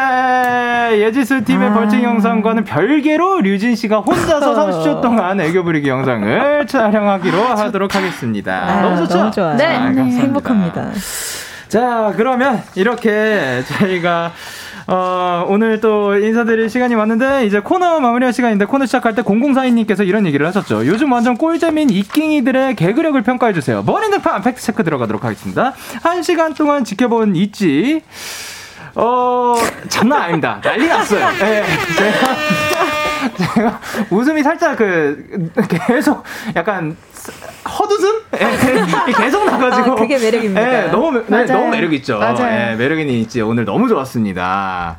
예지수 팀의 아. 벌칙 영상과는 별개로 류진 씨가 혼자서 삼십 초 동안 애교 부리기 영상을 촬영하기로 하도록 하겠습니다. 아, 너무 좋죠? 너무 좋아요. 네, 아, 네. 행복합니다. 자, 그러면 이렇게 저희가 어, 오늘 또 인사드릴 시간이 왔는데 이제 코너 마무리할 시간인데 코너 시작할 때 공공사인님께서 이런 얘기를 하셨죠. 요즘 완전 꿀잼인 이깅이들의 개그력을 평가해주세요. 머리 등판 팩트체크 들어가도록 하겠습니다. 한 시간 동안 지켜본 있지 어, 장난 아닙니다. 난리 났어요. 네, 제가, 제가 웃음이 살짝 그 계속 약간 헛웃음 계속 나가지고 아, 그게 매력입니다. 예, 너무, 네, 너무 매력 있죠. 예, 매력이 있지. 오늘 너무 좋았습니다.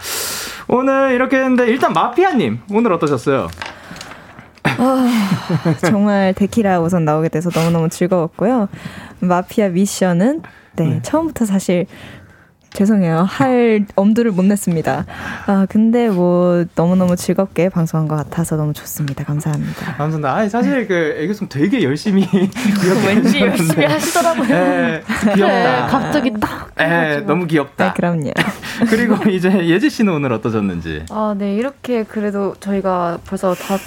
오늘 이렇게 했는데 일단 마피아님 오늘 어떠셨어요? 어, 정말 데키라 우선 나오게 돼서 너무너무 즐거웠고요. 마피아 미션은 네, 네. 처음부터 사실 죄송해요. 할 엄두를 못 냈습니다. 아, 근데 뭐 너무너무 즐겁게 방송한 것 같아서 너무 좋습니다. 감사합니다. 감사합니다. 아니, 사실 그 애교송 되게 열심히 왠지 열심히 하시더라고요. 에, 귀엽다. 에, 갑자기 딱 에, 너무 귀엽다. 네, 그럼요. 그리고 이제 예지 씨는 오늘 어떠셨는지? 아, 네. 이렇게 그래도 저희가 벌써 다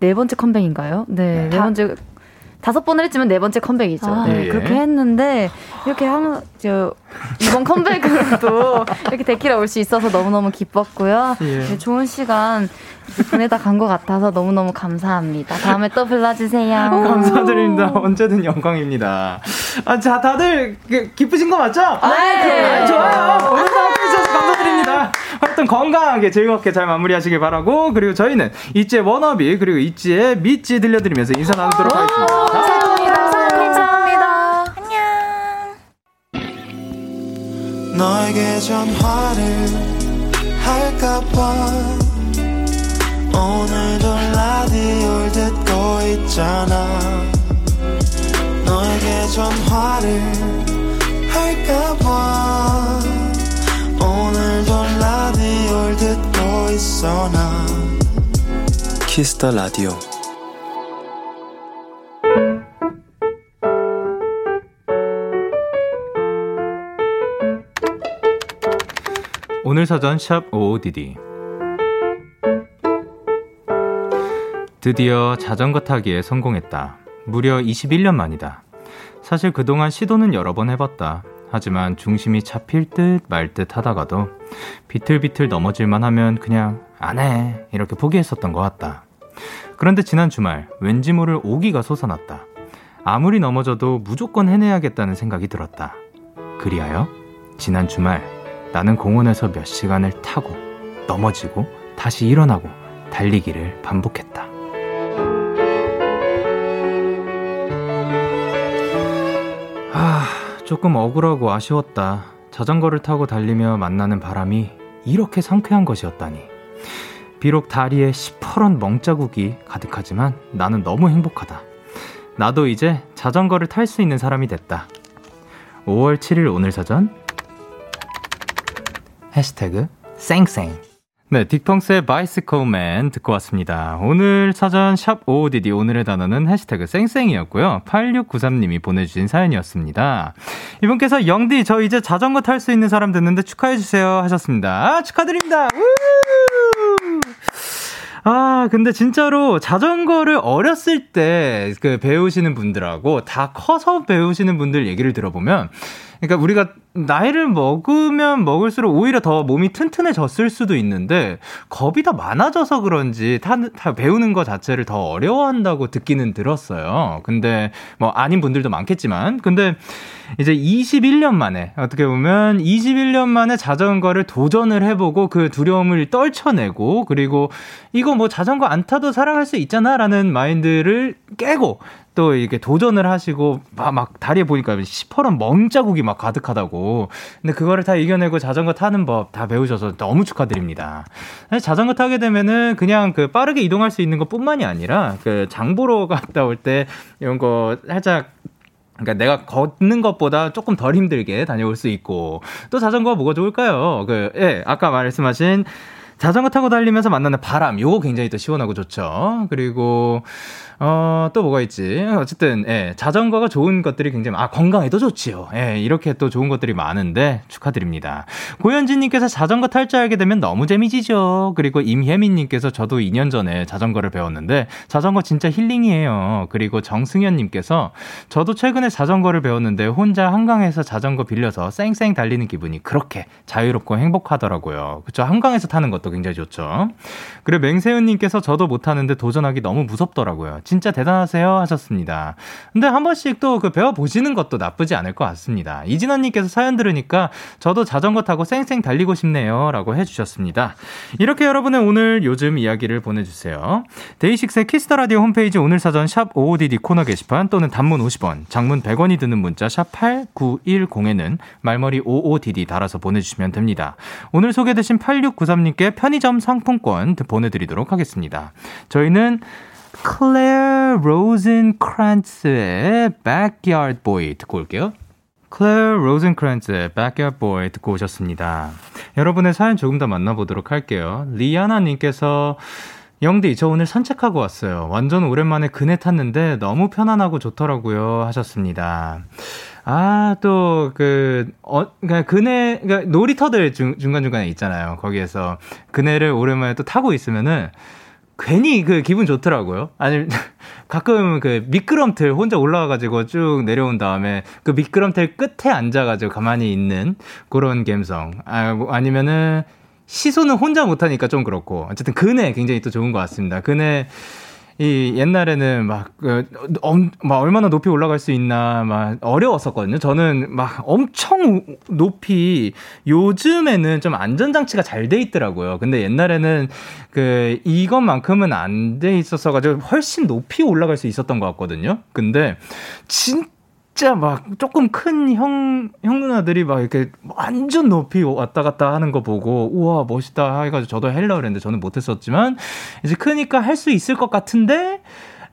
네 번째 컴백인가요? 네. 네, 네 번째 다섯 번을 했지만 네 번째 컴백이죠. 아, 네. 예. 그렇게 했는데 이렇게 한, 저, 이번 컴백으로도 이렇게 데키라 올 수 있어서 너무너무 기뻤고요. 예. 좋은 시간 보내다 간 것 같아서 너무너무 감사합니다. 다음에 또 불러주세요. 감사드립니다. 언제든 영광입니다. 아, 자, 다들 기쁘신 거 맞죠? 네. 네. 아, 좋아요. 오늘 함께해주셔서 감사드립니다. 하여튼 건강하게 즐겁게 잘 마무리하시길 바라고, 그리고 저희는 이츠의 워너비 그리고 이츠의 믿지 들려드리면서 인사 나누도록 하겠습니다. 감사합니다. 감사합니다. 안녕. 너에게 전화를 할까봐 오늘도 라디오를 듣고 있잖아. 너에게 전화를 할까봐 오늘도 라디오를 듣고 있어. 나 키스 더 라디오. 오늘 사전 샵 오오디디. 드디어 자전거 타기에 성공했다. 무려 이십일 년 만이다. 사실 그동안 시도는 여러 번 해봤다. 하지만 중심이 잡힐 듯 말 듯 하다가도 비틀비틀 넘어질만 하면 그냥 안 해 이렇게 포기했었던 것 같다. 그런데 지난 주말 왠지 모를 오기가 솟아났다. 아무리 넘어져도 무조건 해내야겠다는 생각이 들었다. 그리하여 지난 주말 나는 공원에서 몇 시간을 타고 넘어지고 다시 일어나고 달리기를 반복했다. 아... 조금 억울하고 아쉬웠다. 자전거를 타고 달리며 만나는 바람이 이렇게 상쾌한 것이었다니. 비록 다리에 시퍼런 멍자국이 가득하지만 나는 너무 행복하다. 나도 이제 자전거를 탈 수 있는 사람이 됐다. 오월 칠일 오늘 사전 해시태그 쌩쌩. 네, 딕펑스의 바이스코맨 듣고 왔습니다. 오늘 사전 샵 오오디디 오늘의 단어는 해시태그 쌩쌩이었고요. 팔육구삼 님이 보내주신 사연이었습니다. 이분께서 영디 저 이제 자전거 탈 수 있는 사람 됐는데 축하해주세요 하셨습니다. 축하드립니다. 우! 아, 근데 진짜로 자전거를 어렸을 때 그 배우시는 분들하고 다 커서 배우시는 분들 얘기를 들어보면, 그러니까 우리가 나이를 먹으면 먹을수록 오히려 더 몸이 튼튼해졌을 수도 있는데 겁이 더 많아져서 그런지 다, 다 배우는 거 자체를 더 어려워한다고 듣기는 들었어요. 근데 뭐 아닌 분들도 많겠지만, 근데 이제 이십일 년 만에 어떻게 보면 이십일 년 만에 자전거를 도전을 해보고 그 두려움을 떨쳐내고, 그리고 이거 뭐 자전거 안 타도 살아갈 수 있잖아 라는 마인드를 깨고 또 이렇게 도전을 하시고 막, 막 다리에 보니까 시퍼런 멍자국이 막 가득하다고. 근데 그거를 다 이겨내고 자전거 타는 법 다 배우셔서 너무 축하드립니다. 자전거 타게 되면은 그냥 그 빠르게 이동할 수 있는 것뿐만이 아니라 그 장보러 갔다 올 때 이런 거 살짝, 그러니까 내가 걷는 것보다 조금 덜 힘들게 다녀올 수 있고. 또 자전거가 뭐가 좋을까요? 그 예, 아까 말씀하신 자전거 타고 달리면서 만나는 바람, 요거 굉장히 또 시원하고 좋죠. 그리고 어, 또 뭐가 있지? 어쨌든 예, 자전거가 좋은 것들이 굉장히, 아, 건강에도 좋지요. 예, 이렇게 또 좋은 것들이 많은데 축하드립니다. 고현진님께서 자전거 탈 줄 알게 되면 너무 재미지죠. 그리고 임혜민님께서 저도 이 년 전에 자전거를 배웠는데 자전거 진짜 힐링이에요. 그리고 정승현님께서 저도 최근에 자전거를 배웠는데 혼자 한강에서 자전거 빌려서 쌩쌩 달리는 기분이 그렇게 자유롭고 행복하더라고요. 그쵸? 한강에서 타는 것도 굉장히 좋죠. 그리고 맹세윤님께서 저도 못하는데 도전하기 너무 무섭더라고요. 진짜 대단하세요 하셨습니다. 근데 한 번씩 또 그 배워보시는 것도 나쁘지 않을 것 같습니다. 이진아님께서 사연 들으니까 저도 자전거 타고 쌩쌩 달리고 싶네요 라고 해주셨습니다. 이렇게 여러분의 오늘 요즘 이야기를 보내주세요. 데이식스의 키스 더 라디오 홈페이지 오늘 사전 샵 오오디디 코너 게시판 또는 단문 오십 원, 장문 백 원이 드는 문자 샵 팔구일공에는 말머리 오오디디 달아서 보내주시면 됩니다. 오늘 소개되신 팔육구삼님께 편의점 상품권 보내드리도록 하겠습니다. 저희는 클레어 로젠크란츠의 Backyard Boy 듣고 올게요. 클레어 로젠크란츠의 Backyard Boy 듣고 오셨습니다. 여러분의 사연 조금 더 만나보도록 할게요. 리아나님께서 영디, 저 오늘 산책하고 왔어요. 완전 오랜만에 그네 탔는데 너무 편안하고 좋더라고요 하셨습니다. 아, 또, 그, 어, 그니까, 그네, 그니까, 놀이터들 중, 중간중간에 있잖아요. 거기에서 그네를 오랜만에 또 타고 있으면은, 괜히 그 기분 좋더라고요. 아니, 가끔 그 미끄럼틀 혼자 올라와가지고 쭉 내려온 다음에 그 미끄럼틀 끝에 앉아가지고 가만히 있는 그런 감성. 아, 뭐, 아니면은, 시소는 혼자 못하니까 좀 그렇고. 어쨌든 그네 굉장히 또 좋은 것 같습니다. 그네, 이 옛날에는 막, 어, 엄, 막 얼마나 높이 올라갈 수 있나 막 어려웠었거든요. 저는 막 엄청 높이 요즘에는 좀 안전장치가 잘 돼 있더라고요. 근데 옛날에는 그 이것만큼은 안 돼 있었어 가지고 훨씬 높이 올라갈 수 있었던 것 같거든요. 근데 진짜 진짜 막 조금 큰 형, 형 누나들이 막 이렇게 완전 높이 왔다 갔다 하는 거 보고 우와 멋있다 해가지고 저도 하려고 했는데 저는 못했었지만 이제 크니까 할 수 있을 것 같은데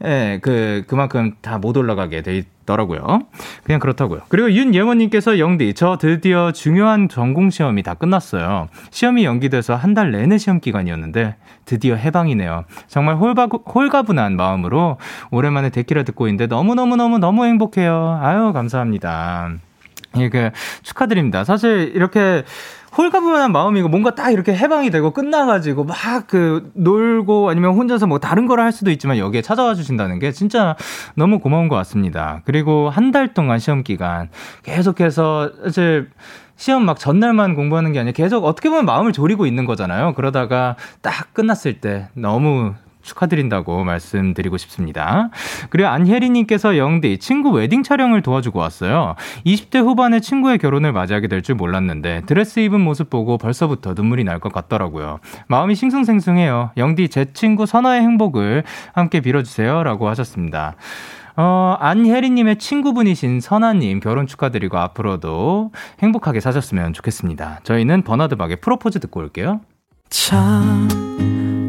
예, 그, 그만큼 다 못 올라가게 돼 있더라고요. 그냥 그렇다고요. 그리고 윤예원님께서 영디, 저 드디어 중요한 전공시험이 다 끝났어요. 시험이 연기돼서 한 달 내내 시험기간이었는데 드디어 해방이네요. 정말 홀바, 홀가분한 마음으로 오랜만에 데키라 듣고 있는데 너무너무너무너무 행복해요. 아유, 감사합니다. 예, 그, 축하드립니다. 사실 이렇게 홀가분한 마음이고 뭔가 딱 이렇게 해방이 되고 끝나가지고 막 그 놀고 아니면 혼자서 뭐 다른 걸 할 수도 있지만 여기에 찾아와 주신다는 게 진짜 너무 고마운 것 같습니다. 그리고 한 달 동안 시험 기간 계속해서 사실 시험 막 전날만 공부하는 게 아니라 계속 어떻게 보면 마음을 졸이고 있는 거잖아요. 그러다가 딱 끝났을 때 너무 축하드린다고 말씀드리고 싶습니다. 그리고 안혜리님께서 영디, 친구 웨딩 촬영을 도와주고 왔어요. 이십 대 후반에 친구의 결혼을 맞이하게 될 줄 몰랐는데 드레스 입은 모습 보고 벌써부터 눈물이 날 것 같더라고요. 마음이 싱숭생숭해요. 영디, 제 친구 선아의 행복을 함께 빌어주세요 라고 하셨습니다. 어, 안혜리님의 친구분이신 선아님 결혼 축하드리고 앞으로도 행복하게 사셨으면 좋겠습니다. 저희는 버나드박의 프로포즈 듣고 올게요. 참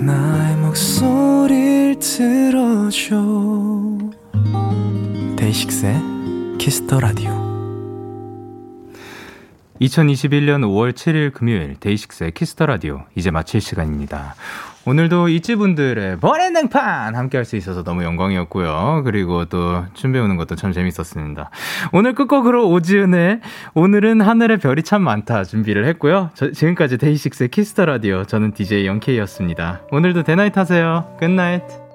나의 목소리를 들어줘. 데이식스의 키스 더 라디오. 이천이십일년 오월 칠일 금요일 데이식스의 키스 더 라디오 이제 마칠 시간입니다. 오늘도 이찌 분들의 번외 냉판 함께할 수 있어서 너무 영광이었고요. 그리고 또 춤 배우는 것도 참 재밌었습니다. 오늘 끝곡으로 오지은의 오늘은 하늘에 별이 참 많다 준비를 했고요. 저, 지금까지 데이식스의 키스 더 라디오 저는 디제이 영케이였습니다. 오늘도 대나잇 하세요. 굿나잇.